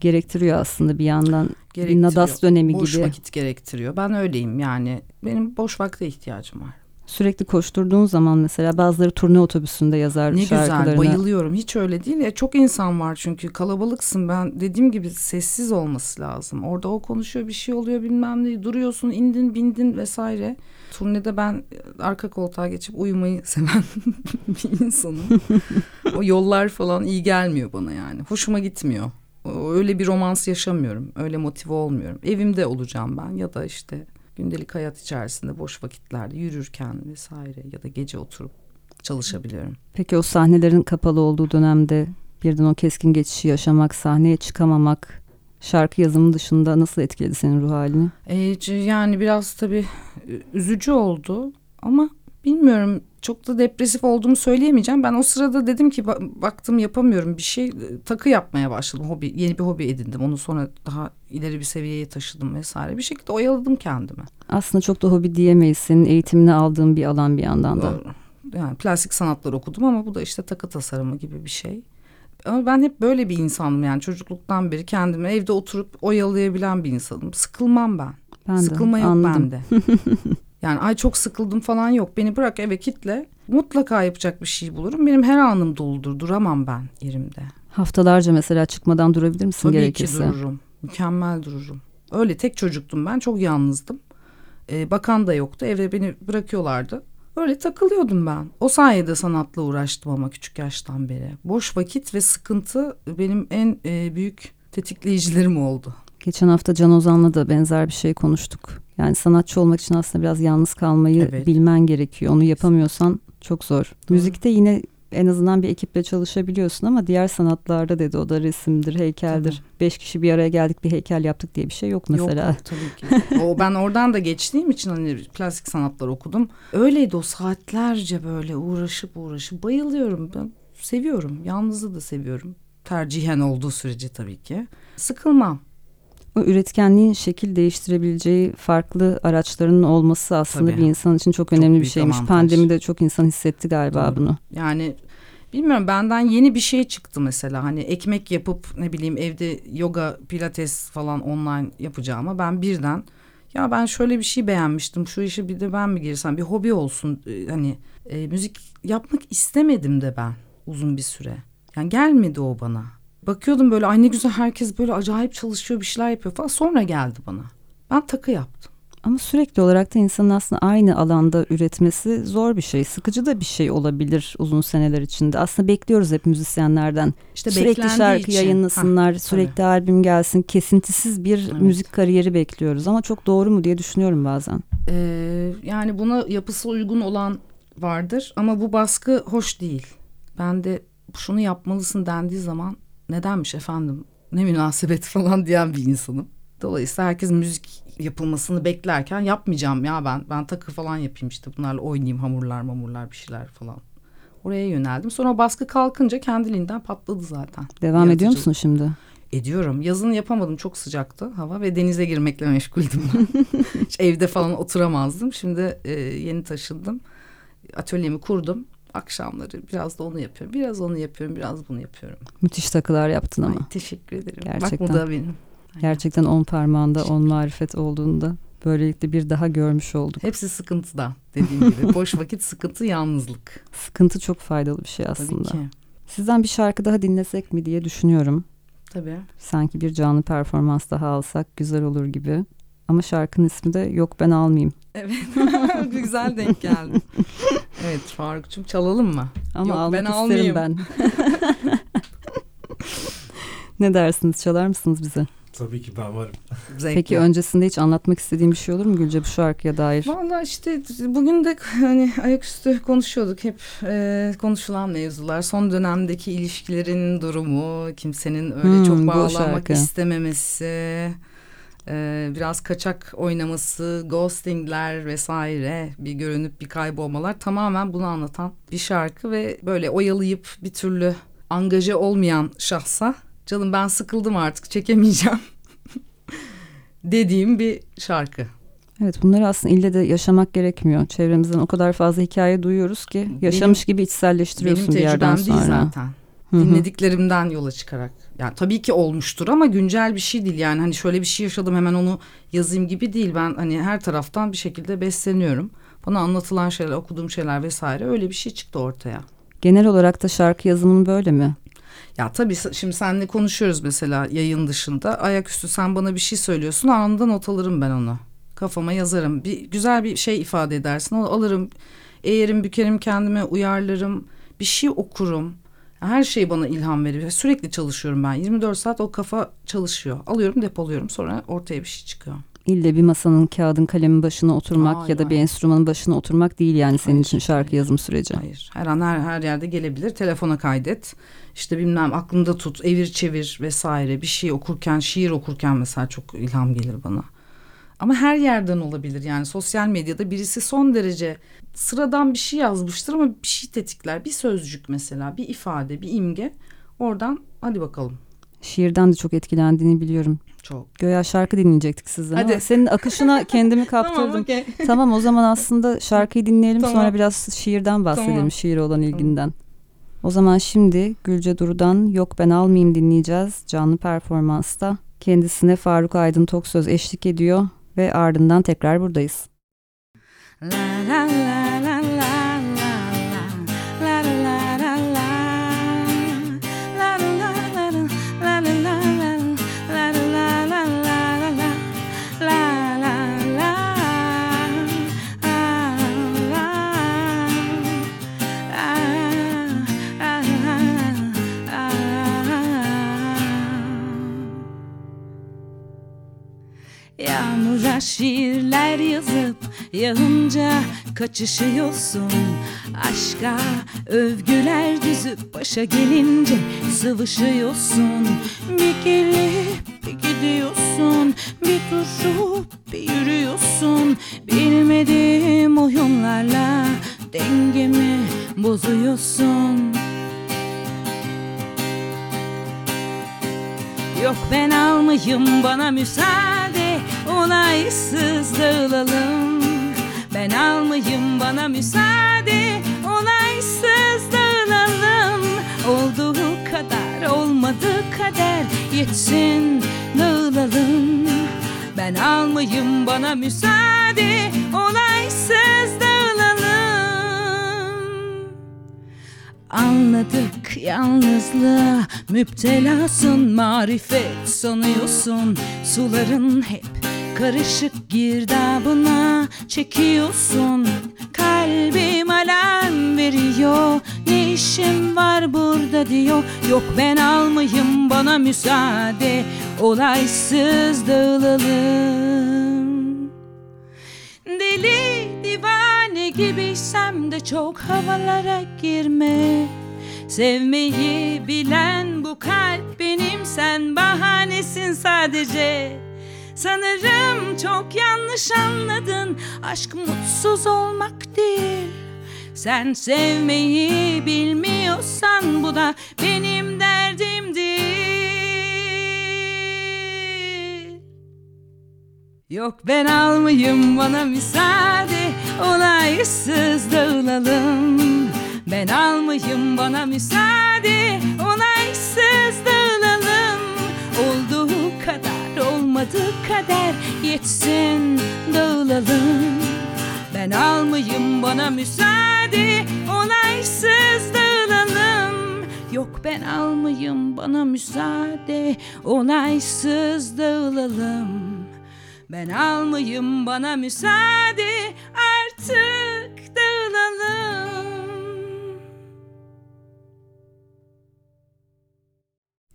Gerektiriyor aslında bir yandan. Bir nadas dönemi gibi. Boş vakit gerektiriyor. Ben öyleyim yani. Benim boş vakte ihtiyacım var. Sürekli koşturduğun zaman mesela bazıları turne otobüsünde yazar şarkılarını. Ne güzel, bayılıyorum. Hiç öyle değil. Çok insan var çünkü kalabalıksın. Ben dediğim gibi sessiz olması lazım. Orada o konuşuyor, bir şey oluyor bilmem ne. Duruyorsun, indin, bindin vesaire. Turnede ben arka koltuğa geçip uyumayı seven bir insanım. O yollar falan iyi gelmiyor bana yani. Hoşuma gitmiyor. Öyle bir romans yaşamıyorum. Öyle motive olmuyorum. Evimde olacağım ben ya da işte gündelik hayat içerisinde boş vakitlerde yürürken vesaire ya da gece oturup çalışabiliyorum. Peki o sahnelerin kapalı olduğu dönemde birden o keskin geçişi yaşamak, sahneye çıkamamak, şarkı yazımı dışında nasıl etkiledi senin ruh halini? Yani biraz tabii üzücü oldu ama bilmiyorum, çok da depresif olduğumu söyleyemeyeceğim. Ben o sırada dedim ki baktım yapamıyorum bir şey, takı yapmaya başladım. Yeni bir hobi edindim. Onu sonra daha ileri bir seviyeye taşıdım vesaire. Bir şekilde oyaladım kendimi. Aslında çok da hobi diyemeyiz. Senin eğitimini aldığın bir alan bir yandan da. Yani plastik sanatlar okudum ama bu da işte takı tasarımı gibi bir şey. Ama ben hep böyle bir insanım yani çocukluktan beri kendimi evde oturup oyalayabilen bir insanım. Sıkılmam ben. Sıkılma yok bende. Yani ay çok sıkıldım falan yok. Beni bırak eve kitle. Mutlaka yapacak bir şey bulurum. Benim her anım doludur. Duramam ben yerimde. Haftalarca mesela çıkmadan durabilir misin gerekirse? Tabii ki dururum. Mükemmel dururum. Öyle tek çocuktum ben. Çok yalnızdım. Bakan da yoktu. Evde beni bırakıyorlardı. Öyle takılıyordum ben. O sayede sanatla uğraştım ama küçük yaştan beri. Boş vakit ve sıkıntı benim en büyük tetikleyicilerim oldu. Geçen hafta Can Ozan'la da benzer bir şey konuştuk. Yani sanatçı olmak için aslında biraz yalnız kalmayı bilmen gerekiyor. Onu yapamıyorsan çok zor. Doğru. Müzikte yine en azından bir ekiple çalışabiliyorsun ama diğer sanatlarda dedi o da resimdir, heykeldir. Tabii. 5 kişi bir araya geldik bir heykel yaptık diye bir şey yok mesela. Yok tabii ki. Ben oradan da geçtiğim için hani plastik sanatlar okudum. Öyleydi o saatlerce böyle uğraşıp bayılıyorum. Ben seviyorum. Yalnızlığı da seviyorum. Tercihen olduğu sürece tabii ki. Sıkılmam. O üretkenliğin şekil değiştirebileceği farklı araçların olması aslında tabii, bir insan için çok önemli bir şeymiş. Avantaj. Pandemide çok insan hissetti galiba bunu. Yani bilmiyorum, benden yeni bir şey çıktı mesela. Hani ekmek yapıp ne bileyim evde yoga, pilates falan online yapacağıma ben birden ya ben şöyle bir şey beğenmiştim. Şu işi bir de ben mi girsem bir hobi olsun. Hani müzik yapmak istemedim de ben uzun bir süre. Yani gelmedi o bana. Bakıyordum böyle ay ne güzel herkes böyle acayip çalışıyor bir şeyler yapıyor falan. Sonra geldi bana. Ben takı yaptım. Ama sürekli olarak da insanın aslında aynı alanda üretmesi zor bir şey. Sıkıcı da bir şey olabilir uzun seneler içinde. Aslında bekliyoruz hep müzisyenlerden. İşte sürekli şarkı yayınlasınlar, sürekli albüm gelsin. Kesintisiz bir müzik kariyeri bekliyoruz. Ama çok doğru mu diye düşünüyorum bazen. Yani buna yapısı uygun olan vardır. Ama bu baskı hoş değil. Ben de şunu yapmalısın dendiği zaman nedenmiş efendim ne münasebet falan diyen bir insanım. Dolayısıyla herkes müzik yapılmasını beklerken yapmayacağım ya ben takı falan yapayım işte bunlarla oynayayım hamurlar bir şeyler falan. Oraya yöneldim. Sonra baskı kalkınca kendiliğinden patladı zaten. Devam yaratıcı. Ediyor musun şimdi? Ediyorum. Yazın yapamadım, çok sıcaktı hava ve denize girmekle meşguldüm. Hiç evde falan oturamazdım. Şimdi yeni taşındım. Atölyemi kurdum. Akşamları biraz da onu yapıyorum. Biraz onu yapıyorum. Biraz bunu yapıyorum. Müthiş takılar yaptın ama. Ay, teşekkür ederim. Gerçekten. Bak bu da benim. Aynen. Gerçekten 10 parmağında 10 marifet olduğunda böylelikle bir daha görmüş olduk. Hepsi sıkıntıdan dediğim gibi. Boş vakit, sıkıntı, yalnızlık. Sıkıntı çok faydalı bir şey aslında. Tabii ki. Sizden bir şarkı daha dinlesek mi diye düşünüyorum. Tabii. Sanki bir canlı performans daha alsak güzel olur gibi. Ama şarkının ismi de yok ben almayayım. Evet. Güzel denk geldi. Evet Faruk'cum, çalalım mı? Ama yok, almak ben almayayım. Ben. Ne dersiniz, çalar mısınız bize? Tabii ki ben varım. Zevkli. Peki öncesinde hiç anlatmak istediğim bir şey olur mu Gülce bu şarkıya dair? Vallahi işte bugün de hani ayaküstü konuşuyorduk hep konuşulan mevzular. Son dönemdeki ilişkilerin durumu, kimsenin öyle çok bağlanmak istememesi, biraz kaçak oynaması, ghostingler vesaire, bir görünüp bir kaybolmalar, tamamen bunu anlatan bir şarkı ve böyle oyalayıp bir türlü angaje olmayan şahsa canım ben sıkıldım artık çekemeyeceğim dediğim bir şarkı. Evet, bunları aslında ille de yaşamak gerekmiyor. Çevremizden o kadar fazla hikaye duyuyoruz ki yaşamış gibi içselleştiriyorsun bir yerden sonra. Benim tecrübem değil zaten. Hı-hı. Dinlediklerimden yola çıkarak. Yani tabii ki olmuştur ama güncel bir şey değil. Yani hani şöyle bir şey yaşadım hemen onu yazayım gibi değil. Ben hani her taraftan bir şekilde besleniyorum. Bana anlatılan şeyler, okuduğum şeyler vesaire, öyle bir şey çıktı ortaya. Genel olarak da şarkı yazımının böyle mi? Ya tabii şimdi seninle konuşuyoruz mesela yayın dışında. Ayaküstü sen bana bir şey söylüyorsun, anında not alırım ben onu. Kafama yazarım. Bir güzel bir şey ifade edersin. Onu alırım, eğerim, bükerim, kendime uyarlarım. Bir şey okurum. Her şey bana ilham veriyor. Sürekli çalışıyorum ben. 24 saat o kafa çalışıyor. Alıyorum, depoluyorum. Sonra ortaya bir şey çıkıyor. İlle bir masanın, kağıdın, kalemin başına oturmak ya da bir enstrümanın başına oturmak değil yani senin için şarkı yazım süreci. Hayır. Her an her yerde gelebilir. Telefona kaydet. İşte bilmem aklında tut, evir çevir vesaire. Bir şey okurken, şiir okurken mesela çok ilham gelir bana. Ama her yerden olabilir. Yani sosyal medyada birisi son derece sıradan bir şey yazmıştır ama bir şey tetikler. Bir sözcük mesela, bir ifade, bir imge. Oradan hadi bakalım. Şiirden de çok etkilendiğini biliyorum. Çok. Göya şarkı dinleyecektik sizden. Hadi. Ama senin akışına kendimi kaptırdım. Tamam, okay. Tamam, o zaman aslında şarkıyı dinleyelim, tamam. Sonra biraz şiirden bahsedelim, tamam. Şiire olan ilginden. Tamam. O zaman şimdi Gülce Duru'dan Yok Ben Almayayım dinleyeceğiz canlı performansta. Kendisine Faruk Aydın Toksöz eşlik ediyor ve ardından tekrar buradayız. La la la la la. Yağmura şiirler yazıp yağınca kaçışıyorsun. Aşka övgüler düzüp başa gelince sıvışıyorsun. Bir gelip bir gidiyorsun, bir durup bir yürüyorsun. Bilmediğim oyunlarla dengemi bozuyorsun. Yok ben almayayım, bana müsaade, olaysız dağılalım. Ben almayayım, bana müsaade, olaysız dağılalım. Olduğu kadar, olmadığı kader yetsin, dağılalım. Ben almayayım, bana müsaade, olaysız dağılalım. Anladık yalnızlığa müptelasın, marifet sanıyorsun. Suların hep karışık girdabına çekiyorsun. Kalbim alarm veriyor, ne işim var burada diyor. Yok ben almayayım, bana müsaade, olaysız dağılalım. Deli divane gibiysem de çok havalara girme. Sevmeyi bilen bu kalp benim, sen bahanesin sadece. Sanırım çok yanlış anladın. Aşk mutsuz olmak değil. Sen sevmeyi bilmiyorsan bu da benim derdim değil. Yok ben almayayım, bana müsaade, olaysız dağılalım. Ben almayayım, bana müsaade, olaysız dağılalım. Olduğu kadar olmadığı kadar yetsin, dağılalım. Ben almayayım, bana müsaade, olaysız dağılalım. Yok ben almayayım, bana müsaade, olaysız dağılalım. Ben almayayım, bana müsaade, artık dağılalım.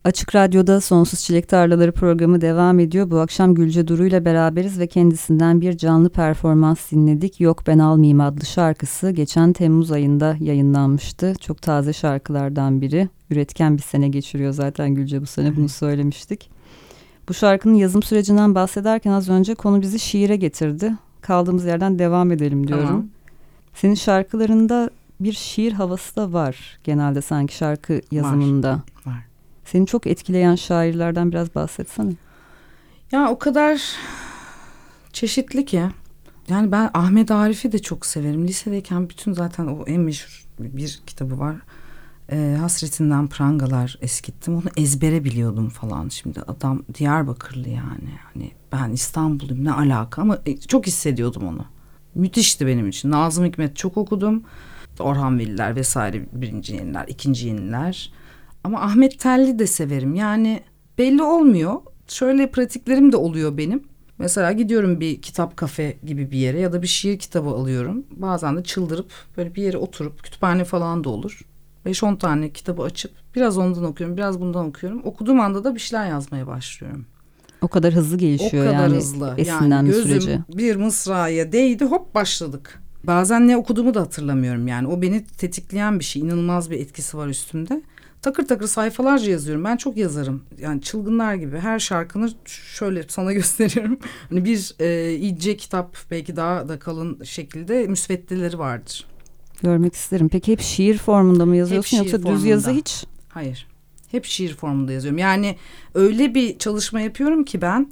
Açık Radyo'da Sonsuz Çilek Tarlaları programı devam ediyor. Bu akşam Gülce Duru ile beraberiz ve kendisinden bir canlı performans dinledik. Yok Ben Almayayım adlı şarkısı geçen Temmuz ayında yayınlanmıştı. Çok taze şarkılardan biri. Üretken bir sene geçiriyor zaten Gülce bu sene, bunu söylemiştik. Bu şarkının yazım sürecinden bahsederken az önce konu bizi şiire getirdi. Kaldığımız yerden devam edelim diyorum. Tamam. Senin şarkılarında bir şiir havası da var genelde sanki şarkı yazımında. Var. Seni çok etkileyen şairlerden biraz bahsetsene. Ya o kadar çeşitli ki. Yani ben Ahmet Arif'i de çok severim. Lisedeyken bütün zaten o en meşhur bir kitabı var. Hasretinden prangalar eskittim. Onu ezbere biliyordum falan. Şimdi adam Diyarbakırlı yani. Hani ben İstanbulluyum, ne alaka, ama çok hissediyordum onu. Müthişti benim için. Nazım Hikmet çok okudum. Orhan Veliler vesaire, birinci yeniler, ikinci yeniler. Ama Ahmet Telli de severim. Yani belli olmuyor. Şöyle pratiklerim de oluyor benim. Mesela gidiyorum bir kitap kafe gibi bir yere ya da bir şiir kitabı alıyorum. Bazen de çıldırıp böyle bir yere oturup, kütüphane falan da olur. 5-10 tane kitabı açıp biraz ondan okuyorum, biraz bundan okuyorum. Okuduğum anda da bir şeyler yazmaya başlıyorum. O kadar hızlı gelişiyor yani. O kadar yani, hızlı. Yani gözüm süreci. Bir mısraya değdi, hop başladık. Bazen ne okuduğumu da hatırlamıyorum yani. O beni tetikleyen bir şey. İnanılmaz bir etkisi var üstümde. Takır takır sayfalarca yazıyorum. Ben çok yazarım. Yani çılgınlar gibi her şarkını şöyle sana gösteriyorum. Hani bir ince kitap, belki daha da kalın şekilde müsveddeleri vardır. Görmek isterim. Peki hep şiir formunda mı yazıyorsun yoksa formunda. Düz yazı hiç? Hayır. Hep şiir formunda yazıyorum. Yani öyle bir çalışma yapıyorum ki ben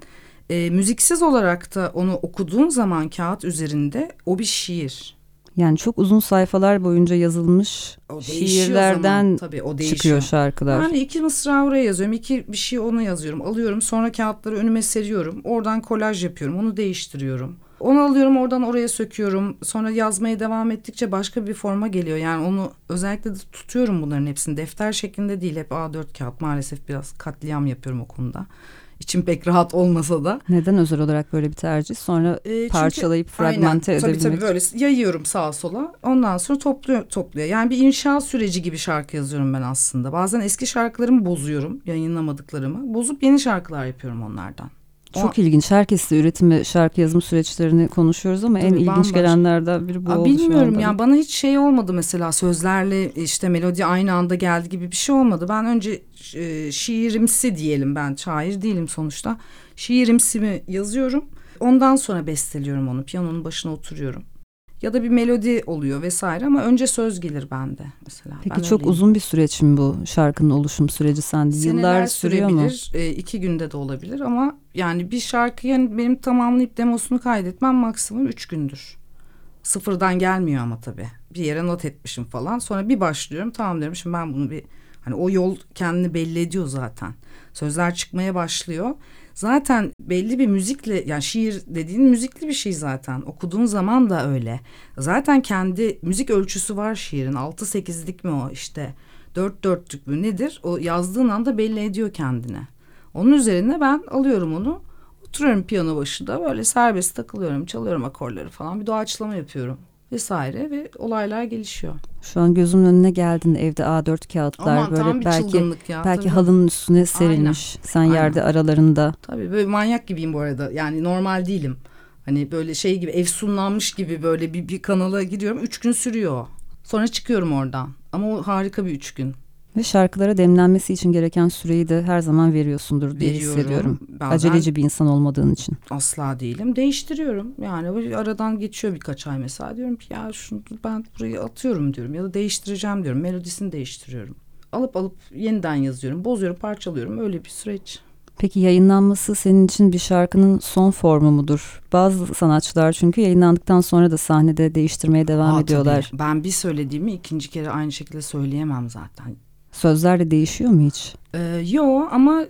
müziksiz olarak da onu okuduğum zaman kağıt üzerinde o bir şiir. Yani çok uzun sayfalar boyunca yazılmış şiirlerden zaman, tabii, o çıkıyor şarkılar. Yani 2 mısra oraya yazıyorum, 2 bir şey ona yazıyorum. Alıyorum, sonra kağıtları önüme seriyorum. Oradan kolaj yapıyorum, onu değiştiriyorum. Onu alıyorum, oradan oraya söküyorum. Sonra yazmaya devam ettikçe başka bir forma geliyor. Yani onu özellikle de tutuyorum bunların hepsini. Defter şeklinde değil, hep A4 kağıt. Maalesef biraz katliam yapıyorum o konuda. İçim pek rahat olmasa da. Neden özel olarak böyle bir tercih? Sonra parçalayıp fragmente edebilmek. Tabii böyle yayıyorum sağa sola. Ondan sonra topluyor. Yani bir inşa süreci gibi şarkı yazıyorum ben aslında. Bazen eski şarkılarımı bozuyorum, yayınlamadıklarımı. Bozup yeni şarkılar yapıyorum onlardan. Çok ilginç. Herkesle üretimi, şarkı yazımı süreçlerini konuşuyoruz ama tabii en ilginç gelenlerden biri bu oldu. Bilmiyorum ya, bana hiç şey olmadı mesela, sözlerle işte melodi aynı anda geldi gibi bir şey olmadı. Ben önce şiirimsi diyelim, ben şair değilim sonuçta. Şiirimsimi yazıyorum. Ondan sonra besteliyorum onu. Piyanonun başına oturuyorum. Ya da bir melodi oluyor vesaire ama önce söz gelir bende mesela. Peki ben çok öyleyim. Uzun bir süreç mi bu şarkının oluşum süreci sende? Yıllar sürüyor mu? Seneler sürebilir, 2 günde de olabilir ama yani bir şarkı, yani benim tamamlayıp demosunu kaydetmem maksimum 3 gündür. Sıfırdan gelmiyor ama tabii. Bir yere not etmişim falan. Sonra bir başlıyorum, tamam diyorum şimdi ben bunu bir, hani o yol kendini belli ediyor zaten. Sözler çıkmaya başlıyor. Zaten belli bir müzikle, yani şiir dediğin müzikli bir şey zaten. Okuduğun zaman da öyle. Zaten kendi müzik ölçüsü var şiirin. 6-8'lik mi o işte? 4-4'lük mü nedir? O yazdığın anda belli ediyor kendine. Onun üzerine ben alıyorum onu. Oturuyorum piyano başında, böyle serbest takılıyorum. Çalıyorum akorları falan. Bir doğaçlama yapıyorum vesaire ve olaylar gelişiyor. Şu an gözümün önüne geldin, evde A4 kağıtlar. Aman, böyle belki halının üstüne serilmiş. Aynen. Sen yerde aralarında. Tabii böyle manyak gibiyim bu arada. Yani normal değilim. Hani böyle şey gibi, efsunlanmış gibi böyle bir kanala gidiyorum. 3 gün sürüyor. Sonra çıkıyorum oradan. Ama o harika bir 3 gün. Ve şarkılara demlenmesi için gereken süreyi de her zaman veriyorsundur diye hissediyorum. Aceleci bir insan olmadığın için. Asla değilim. Değiştiriyorum. Yani aradan geçiyor birkaç ay mesela. Diyorum ki ya şunu ben burayı atıyorum diyorum. Ya da değiştireceğim diyorum. Melodisini değiştiriyorum. Alıp yeniden yazıyorum. Bozuyorum, parçalıyorum. Öyle bir süreç. Peki yayınlanması senin için bir şarkının son formu mudur? Bazı sanatçılar çünkü yayınlandıktan sonra da sahnede değiştirmeye devam ediyorlar. Tabii. Ben bir söylediğimi ikinci kere aynı şekilde söyleyemem zaten. Sözler de değişiyor mu hiç? Yok ama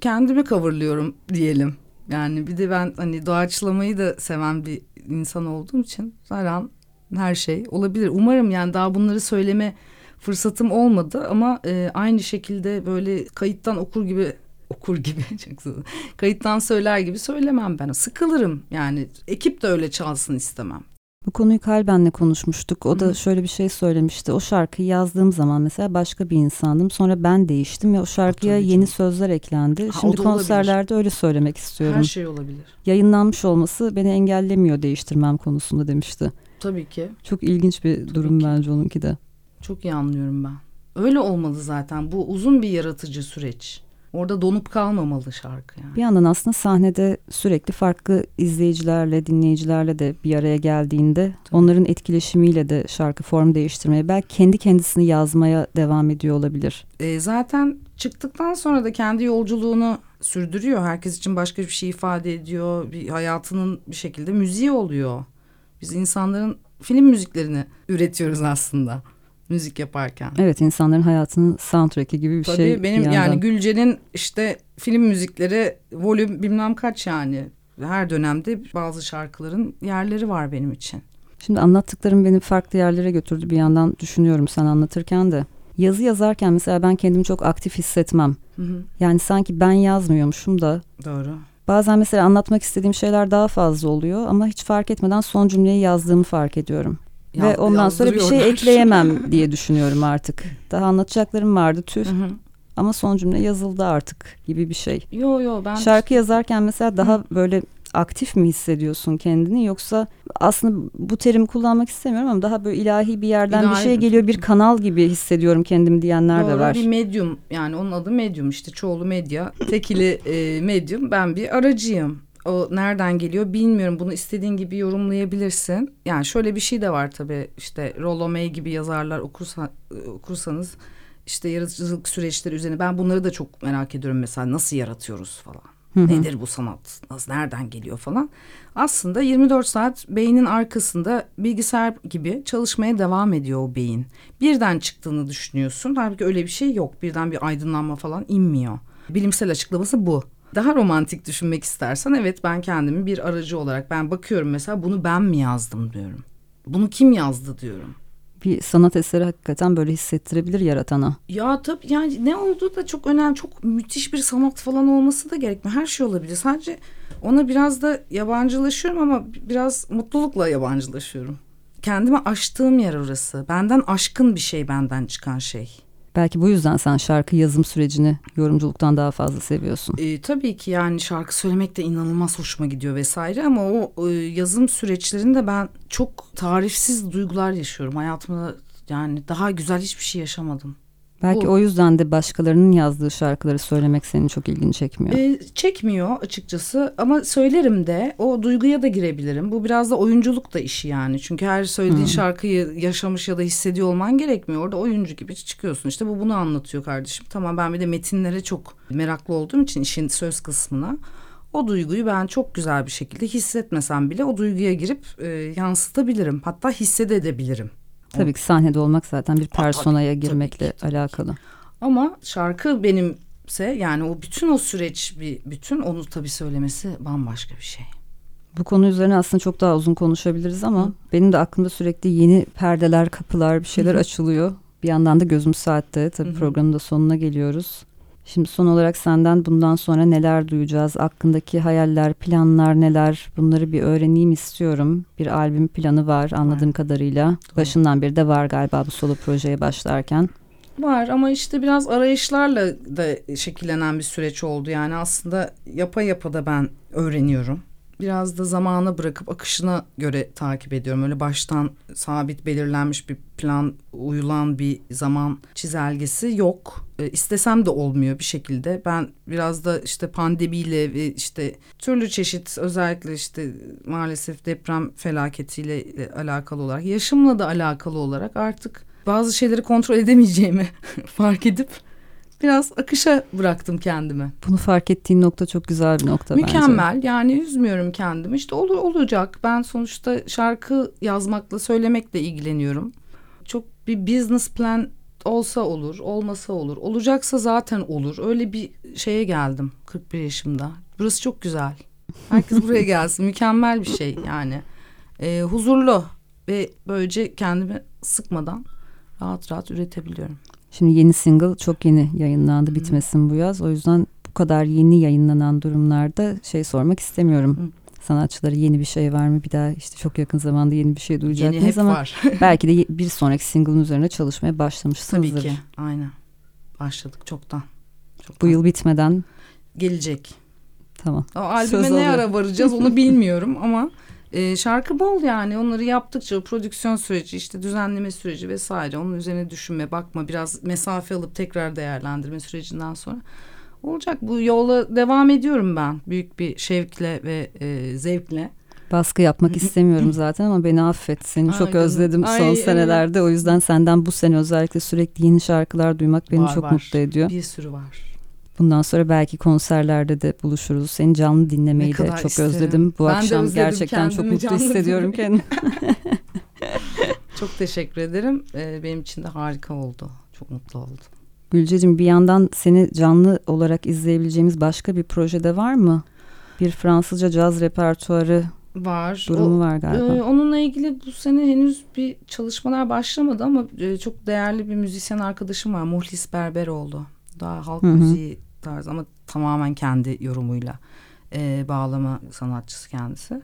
kendimi coverlıyorum diyelim. Yani bir de ben hani doğaçlamayı da seven bir insan olduğum için zaten her şey olabilir. Umarım yani daha bunları söyleme fırsatım olmadı ama aynı şekilde böyle kayıttan okur gibi kayıttan söyler gibi söylemem ben. Sıkılırım yani, ekip de öyle çalsın istemem. Bu konuyu Kalben'le konuşmuştuk. O da şöyle bir şey söylemişti. O şarkıyı yazdığım zaman mesela başka bir insandım. Sonra ben değiştim ve o şarkıya yeni sözler eklendi. Şimdi konserlerde öyle söylemek istiyorum. Her şey olabilir. Yayınlanmış olması beni engellemiyor değiştirmem konusunda demişti. Tabii ki. Çok ilginç bir durum bence onunki de. Çok iyi anlıyorum ben. Öyle olmalı zaten. Bu uzun bir yaratıcı süreç. Orada donup kalmamalı şarkı yani. Bir yandan aslında sahnede sürekli farklı izleyicilerle, dinleyicilerle de bir araya geldiğinde onların etkileşimiyle de şarkı form değiştirmeye, belki kendi kendisini yazmaya devam ediyor olabilir. Zaten çıktıktan sonra da kendi yolculuğunu sürdürüyor. Herkes için başka bir şey ifade ediyor. Bir hayatının bir şekilde müziği oluyor. Biz insanların film müziklerini üretiyoruz aslında. Müzik yaparken. Evet, insanların hayatının soundtrack'i gibi bir tabii şey. Tabii benim yani Gülce'nin işte film müzikleri volüm bilmem kaç yani. Her dönemde bazı şarkıların yerleri var benim için. Şimdi anlattıklarım beni farklı yerlere götürdü bir yandan, düşünüyorum sen anlatırken de. Yazı yazarken mesela ben kendimi çok aktif hissetmem. Hı-hı. Yani sanki ben yazmıyormuşum da. Doğru. Bazen mesela anlatmak istediğim şeyler daha fazla oluyor ama hiç fark etmeden son cümleyi yazdığımı fark ediyorum. Ve ondan sonra bir şey ekleyemem diye düşünüyorum artık. Daha anlatacaklarım vardı tüh. Hı-hı. Ama son cümle yazıldı artık gibi bir şey. Yo ben şarkı yazarken mesela daha böyle aktif mi hissediyorsun kendini, yoksa aslında bu terimi kullanmak istemiyorum ama daha böyle ilahi bir yerden bir şey geliyor, bir kanal gibi hissediyorum kendimi diyenler de var. Bir medyum yani, onun adı medyum işte, çoğulu medya, tekili medyum, ben bir aracıyım. O nereden geliyor bilmiyorum. Bunu istediğin gibi yorumlayabilirsin. Yani şöyle bir şey de var tabii. İşte Rollo May gibi yazarlar okursanız işte yaratıcılık süreçleri üzerine. Ben bunları da çok merak ediyorum mesela. Nasıl yaratıyoruz falan. Hı-hı. Nedir bu sanat? Nasıl, nereden geliyor falan. Aslında 24 saat beynin arkasında bilgisayar gibi çalışmaya devam ediyor o beyin. Birden çıktığını düşünüyorsun. Halbuki öyle bir şey yok. Birden bir aydınlanma falan inmiyor. Bilimsel açıklaması bu. Daha romantik düşünmek istersen evet, ben kendimi bir aracı olarak ben bakıyorum mesela, bunu ben mi yazdım diyorum. Bunu kim yazdı diyorum. Bir sanat eseri hakikaten böyle hissettirebilir yaratana. Ya tabii yani ne olduğu da çok önemli. Çok müthiş bir sanat falan olması da gerekmiyor. Her şey olabilir. Sadece ona biraz da yabancılaşıyorum ama biraz mutlulukla yabancılaşıyorum. Kendime aştığım yer orası. Benden aşkın bir şey, benden çıkan şey. Belki bu yüzden sen şarkı yazım sürecini yorumculuktan daha fazla seviyorsun. Tabii ki yani şarkı söylemek de inanılmaz hoşuma gidiyor vesaire ama o yazım süreçlerinde ben çok tarifsiz duygular yaşıyorum. Hayatımda yani daha güzel hiçbir şey yaşamadım. Belki o yüzden de başkalarının yazdığı şarkıları söylemek senin çok ilgini çekmiyor. Çekmiyor açıkçası ama söylerim de, o duyguya da girebilirim. Bu biraz da oyunculuk da işi yani. Çünkü her söylediğin şarkıyı yaşamış ya da hissediyor olman gerekmiyor. Orada oyuncu gibi çıkıyorsun. İşte bu bunu anlatıyor kardeşim. Tamam, ben bir de metinlere çok meraklı olduğum için işin söz kısmına. O duyguyu ben çok güzel bir şekilde hissetmesem bile o duyguya girip yansıtabilirim. Hatta hissedebilirim. Tabii ki sahnede olmak zaten bir personaya girmekle alakalı. Ama şarkı benimse yani o bütün o süreç bir bütün, onu tabii söylemesi bambaşka bir şey. Bu konu üzerine aslında çok daha uzun konuşabiliriz ama benim de aklımda sürekli yeni perdeler, kapılar, bir şeyler açılıyor. Bir yandan da gözüm saatte tabii, programın da sonuna geliyoruz. Şimdi son olarak senden bundan sonra neler duyacağız? Aklındaki hayaller, planlar neler? Bunları bir öğreneyim istiyorum. Bir albüm planı var anladığım kadarıyla. Doğru. Başından beri de var galiba bu solo projeye başlarken. Var ama işte biraz arayışlarla da şekillenen bir süreç oldu. Yani aslında yapa da ben öğreniyorum. biraz da zamana bırakıp akışına göre takip ediyorum. Öyle baştan sabit belirlenmiş bir plan, uyulan bir zaman çizelgesi yok. İstesem de olmuyor bir şekilde. Ben biraz da işte pandemiyle ve işte türlü çeşit, özellikle işte maalesef deprem felaketiyle alakalı olarak, yaşımla da alakalı olarak artık bazı şeyleri kontrol edemeyeceğimi fark edip biraz akışa bıraktım kendimi. Bunu fark ettiğin nokta çok güzel bir nokta. Mükemmel bence. Yani üzmüyorum kendimi. İşte olacak. Ben sonuçta şarkı yazmakla, söylemekle ilgileniyorum. Çok bir business plan olsa olur, olmasa olur. Olacaksa zaten olur. Öyle bir şeye geldim 41 yaşımda. Burası çok güzel. Herkes buraya gelsin. Mükemmel bir şey yani. Huzurlu ve böylece kendimi sıkmadan rahat rahat üretebiliyorum. Şimdi yeni single çok yeni yayınlandı, bitmesin bu yaz. O yüzden bu kadar yeni yayınlanan durumlarda sormak istemiyorum. Sanatçılara yeni bir şey var mı? Bir daha işte çok yakın zamanda yeni bir şey duyacak mıyız? Yeni hep ama var. Belki de bir sonraki single'ın üzerine çalışmaya başlamışsınızdır. Tabii ki, aynen. Başladık çoktan. Bu yıl bitmeden. Gelecek. Tamam. Albüme ne ara varacağız onu bilmiyorum ama... şarkı bol yani, onları yaptıkça prodüksiyon süreci, işte düzenleme süreci vesaire, onun üzerine düşünme, bakma, biraz mesafe alıp tekrar değerlendirme sürecinden sonra olacak. Bu yola devam ediyorum ben büyük bir şevkle ve zevkle. Baskı yapmak istemiyorum zaten ama beni affet, seni çok özledim son senelerde. O yüzden senden bu sene özellikle sürekli yeni şarkılar duymak beni çok mutlu ediyor. Bir sürü var. Bundan sonra belki konserlerde de buluşuruz. Seni canlı dinlemeyi de çok isterim. Özledim. Bu ben akşam özledim, gerçekten çok mutlu hissediyorum kendimi. Çok teşekkür ederim. Benim için de harika oldu. Çok mutlu oldum. Gülceciğim, bir yandan seni canlı olarak izleyebileceğimiz başka bir projede var mı? Bir Fransızca caz repertuarı var. Durumu var galiba. Onunla ilgili bu sene henüz bir çalışmalar başlamadı ama çok değerli bir müzisyen arkadaşım var. Muhlis Berberoğlu. Daha halk müziği tarzı ama tamamen kendi yorumuyla bağlama sanatçısı kendisi.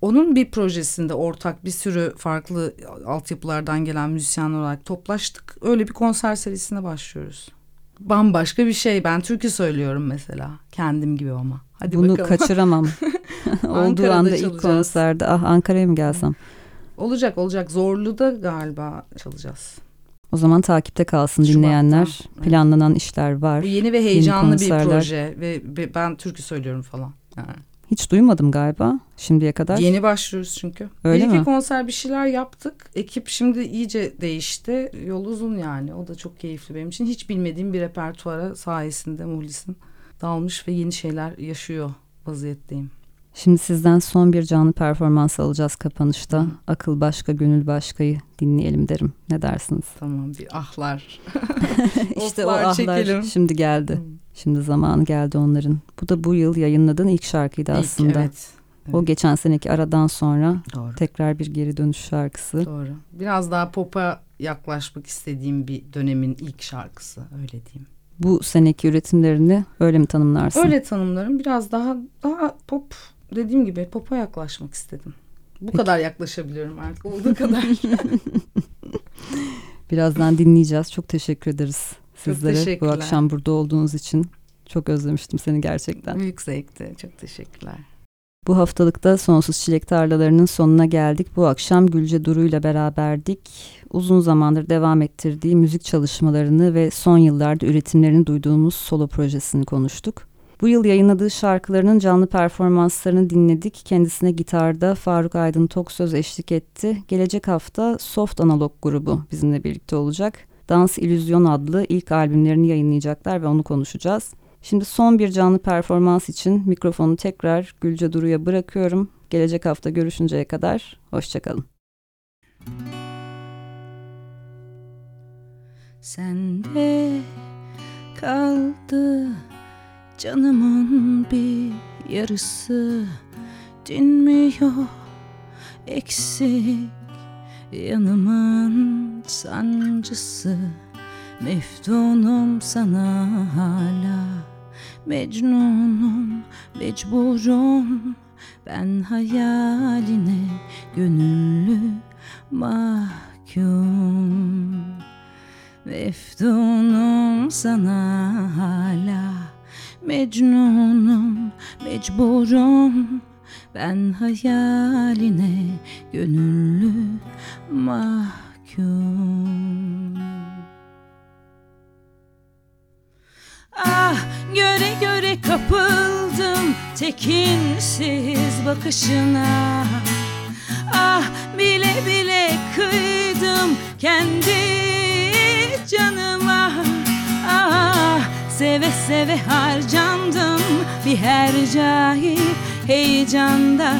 Onun bir projesinde ortak bir sürü farklı altyapılardan gelen müzisyen olarak toplaştık. Öyle bir konser serisine başlıyoruz. Bambaşka bir şey. Ben türkü söylüyorum mesela. Kendim gibi ama. Hadi bunu bakalım. Kaçıramam. Olduğu anda ilk konserde. Ankara'ya mı gelsem? Olacak. Zorlu'da galiba çalacağız. O zaman takipte kalsın dinleyenler. Şubat'tan. Planlanan işler var. Bu yeni ve heyecanlı bir proje ve ben türkü söylüyorum falan. Yani. Hiç duymadım galiba şimdiye kadar. Yeni başlıyoruz çünkü. Öyle mi? Bir iki konser bir şeyler yaptık. Ekip şimdi iyice değişti. Yol uzun yani. O da çok keyifli benim için. Hiç bilmediğim bir repertuara sayesinde Muhlis'in dalmış ve yeni şeyler yaşıyor vaziyetteyim. Şimdi sizden son bir canlı performans alacağız kapanışta. Akıl başka, gönül başkayı dinleyelim derim. Ne dersiniz? Tamam, bir ahlar. İşte oflar, o ahlar çekelim. Şimdi geldi. Şimdi zamanı geldi onların. Bu da bu yıl yayınladığın ilk şarkıydı aslında. Evet. O geçen seneki aradan sonra tekrar bir geri dönüş şarkısı. Doğru. Biraz daha pop'a yaklaşmak istediğim bir dönemin ilk şarkısı, öyle diyeyim. Bu seneki üretimlerini öyle mi tanımlarsın? Öyle tanımlarım. Biraz daha pop. Dediğim gibi pop'a yaklaşmak istedim. Bu kadar yaklaşabiliyorum artık. Olduğu kadar. Birazdan dinleyeceğiz. Çok teşekkür ederiz sizlere bu akşam burada olduğunuz için. Çok özlemiştim seni gerçekten. Büyük zevkti. Çok teşekkürler. Bu haftalıkta Sonsuz Çilek Tarlaları'nın sonuna geldik. Bu akşam Gülce Duru ile beraberdik. Uzun zamandır devam ettirdiği müzik çalışmalarını ve son yıllarda üretimlerini duyduğumuz solo projesini konuştuk. Bu yıl yayınladığı şarkılarının canlı performanslarını dinledik. Kendisine gitarda Faruk Aydın Toksöz eşlik etti. Gelecek hafta Soft Analog grubu bizimle birlikte olacak. Dans İllüzyon adlı ilk albümlerini yayınlayacaklar ve onu konuşacağız. Şimdi son bir canlı performans için mikrofonu tekrar Gülce Duru'ya bırakıyorum. Gelecek hafta görüşünceye kadar hoşçakalın. Sende kaldı canımın bir yarısı, dinmiyor eksik yanımın sancısı. Meftunum sana hala, mecnunum, mecburum ben hayaline, gönüllü mahkum. Meftunum sana hala, mecnunum, mecburum Ben hayaline gönüllü mahkum. Ah, göre göre kapıldım tekinsiz bakışına. Ah, bile bile kıydım kendi canıma. Ah, seve seve harcandım bir her cahil heyecanda.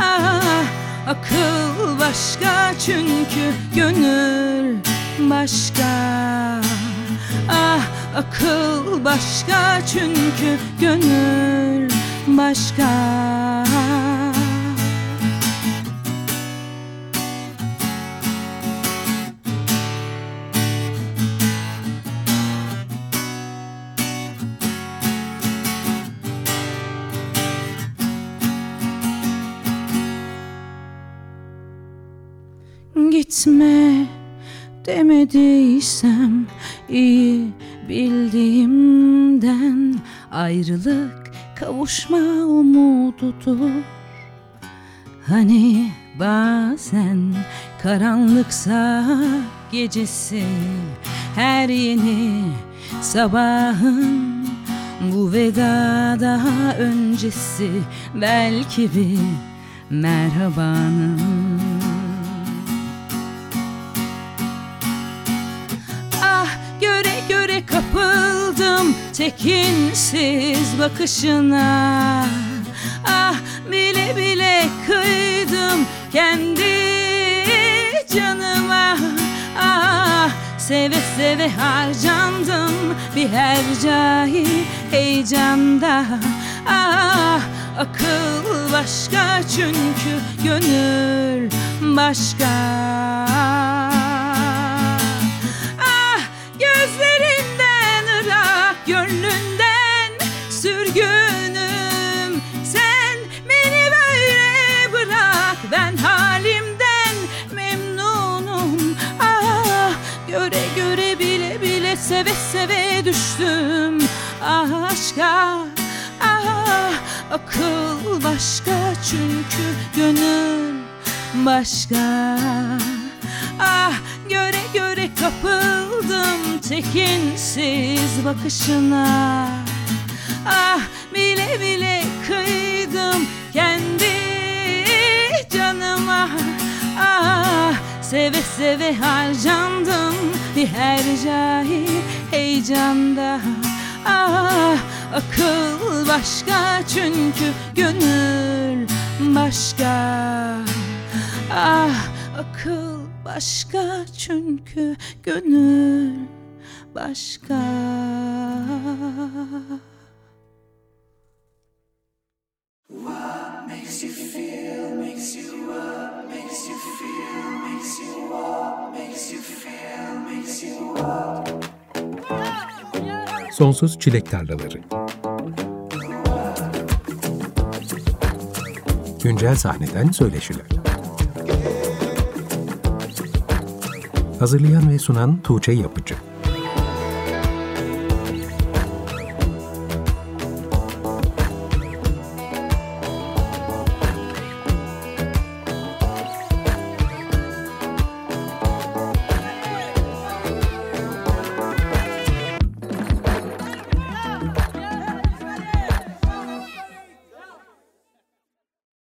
Ah, akıl başka çünkü gönül başka. Ah, akıl başka çünkü gönül başka. Gitme demediysem iyi bildiğimden, ayrılık kavuşma umududur. Hani bazen karanlıksa gecesi, her yeni sabahın bu veda daha öncesi, belki bir merhabanın. Kapıldım tekinsiz bakışına. Ah, bile bile kıydım kendi canıma. Ah, seve seve harcandım bir her cahil heyecanda. Ah, akıl başka çünkü gönül başka. Gönlünden sürgünüm, sen beni böyle bırak, ben halimden memnunum. Ah, göre göre bile bile seve seve düştüm aşka. Ah, akıl başka çünkü gönül başka. Ah, göre göre kapıldım tekinsiz bakışına. Ah, bile bile kıydım kendi canıma. Ah, seve seve harcandım bir her cahil heyecanda. Ah, akıl başka çünkü gönül başka. Ah, akıl başka çünkü gönül başka. What makes you feel, makes you up, makes you feel, makes you up, makes you feel, makes you up. Sonsuz Çilek Tarlaları. Güncel sahneden söyleşiler. Hazırlayan ve sunan Tuğçe Yapıcı.